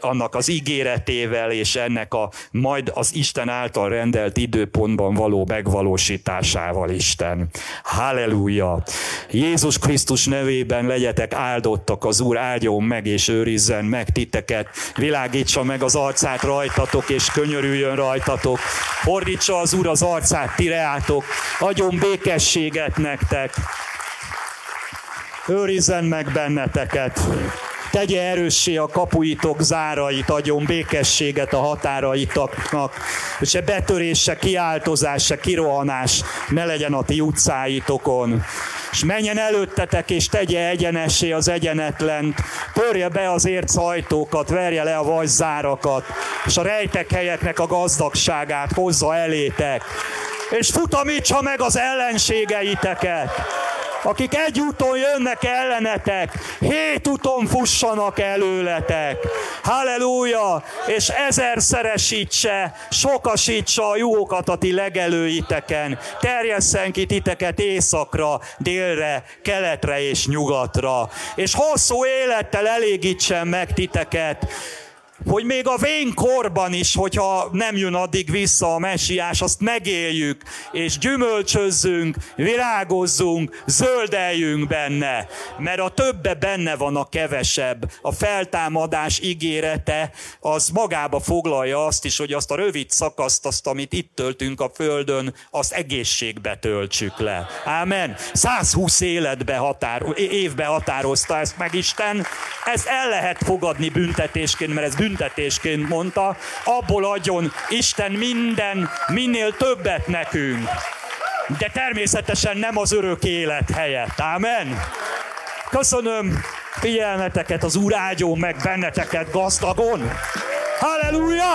annak az ígéretével, és ennek a majd az Isten által rendelt időpontban való megvalósításával Isten. Halleluja! Jézus Krisztus nevében legyetek áldottak, az Úr áldjon meg és őrizzen meg titeket, világítsa meg az arcát rajtatok és könyörüljön rajtatok, fordítsa az Úr az arcát ti reátok, adjon békességet nektek, őrizzen meg benneteket. tegye erőssé a kapuitok zárait, adjon békességet a határaitaknak, és se betörés, se kiáltozás, se kirohanás ne legyen a ti utcáitokon. És menjen előttetek, és tegye egyenessé az egyenetlent, törje be az érchajtókat, verje le a vajzárakat, és a rejtek helyeknek a gazdagságát hozza elétek, és futamítsa meg az ellenségeiteket, akik egy úton jönnek ellenetek, 7 úton fussanak előletek. Halleluja! És 1000-szeresítse, sokasítsa a juhokat a ti legelőiteken. Terjesszen ki titeket északra, délre, keletre és nyugatra. És hosszú élettel elégítsen meg titeket, hogy még a vénkorban is, hogyha nem jön addig vissza a Mesiás, azt megéljük, és gyümölcsözzünk, virágozzunk, zöldeljünk benne, mert a többe benne van a kevesebb. A feltámadás ígérete az magába foglalja azt is, hogy azt a rövid szakaszt, azt, amit itt töltünk a földön, azt egészségbe töltsük le. Ámen. 120 évbe határozta ezt meg Isten. Ezt el lehet fogadni büntetésként, mert ez büntetésként mondta, abból adjon Isten minél többet nekünk. De természetesen nem az örök élet helyett. Ámen. Köszönöm figyelmeteket, az Úr áldjon meg benneteket gazdagon. Halleluja!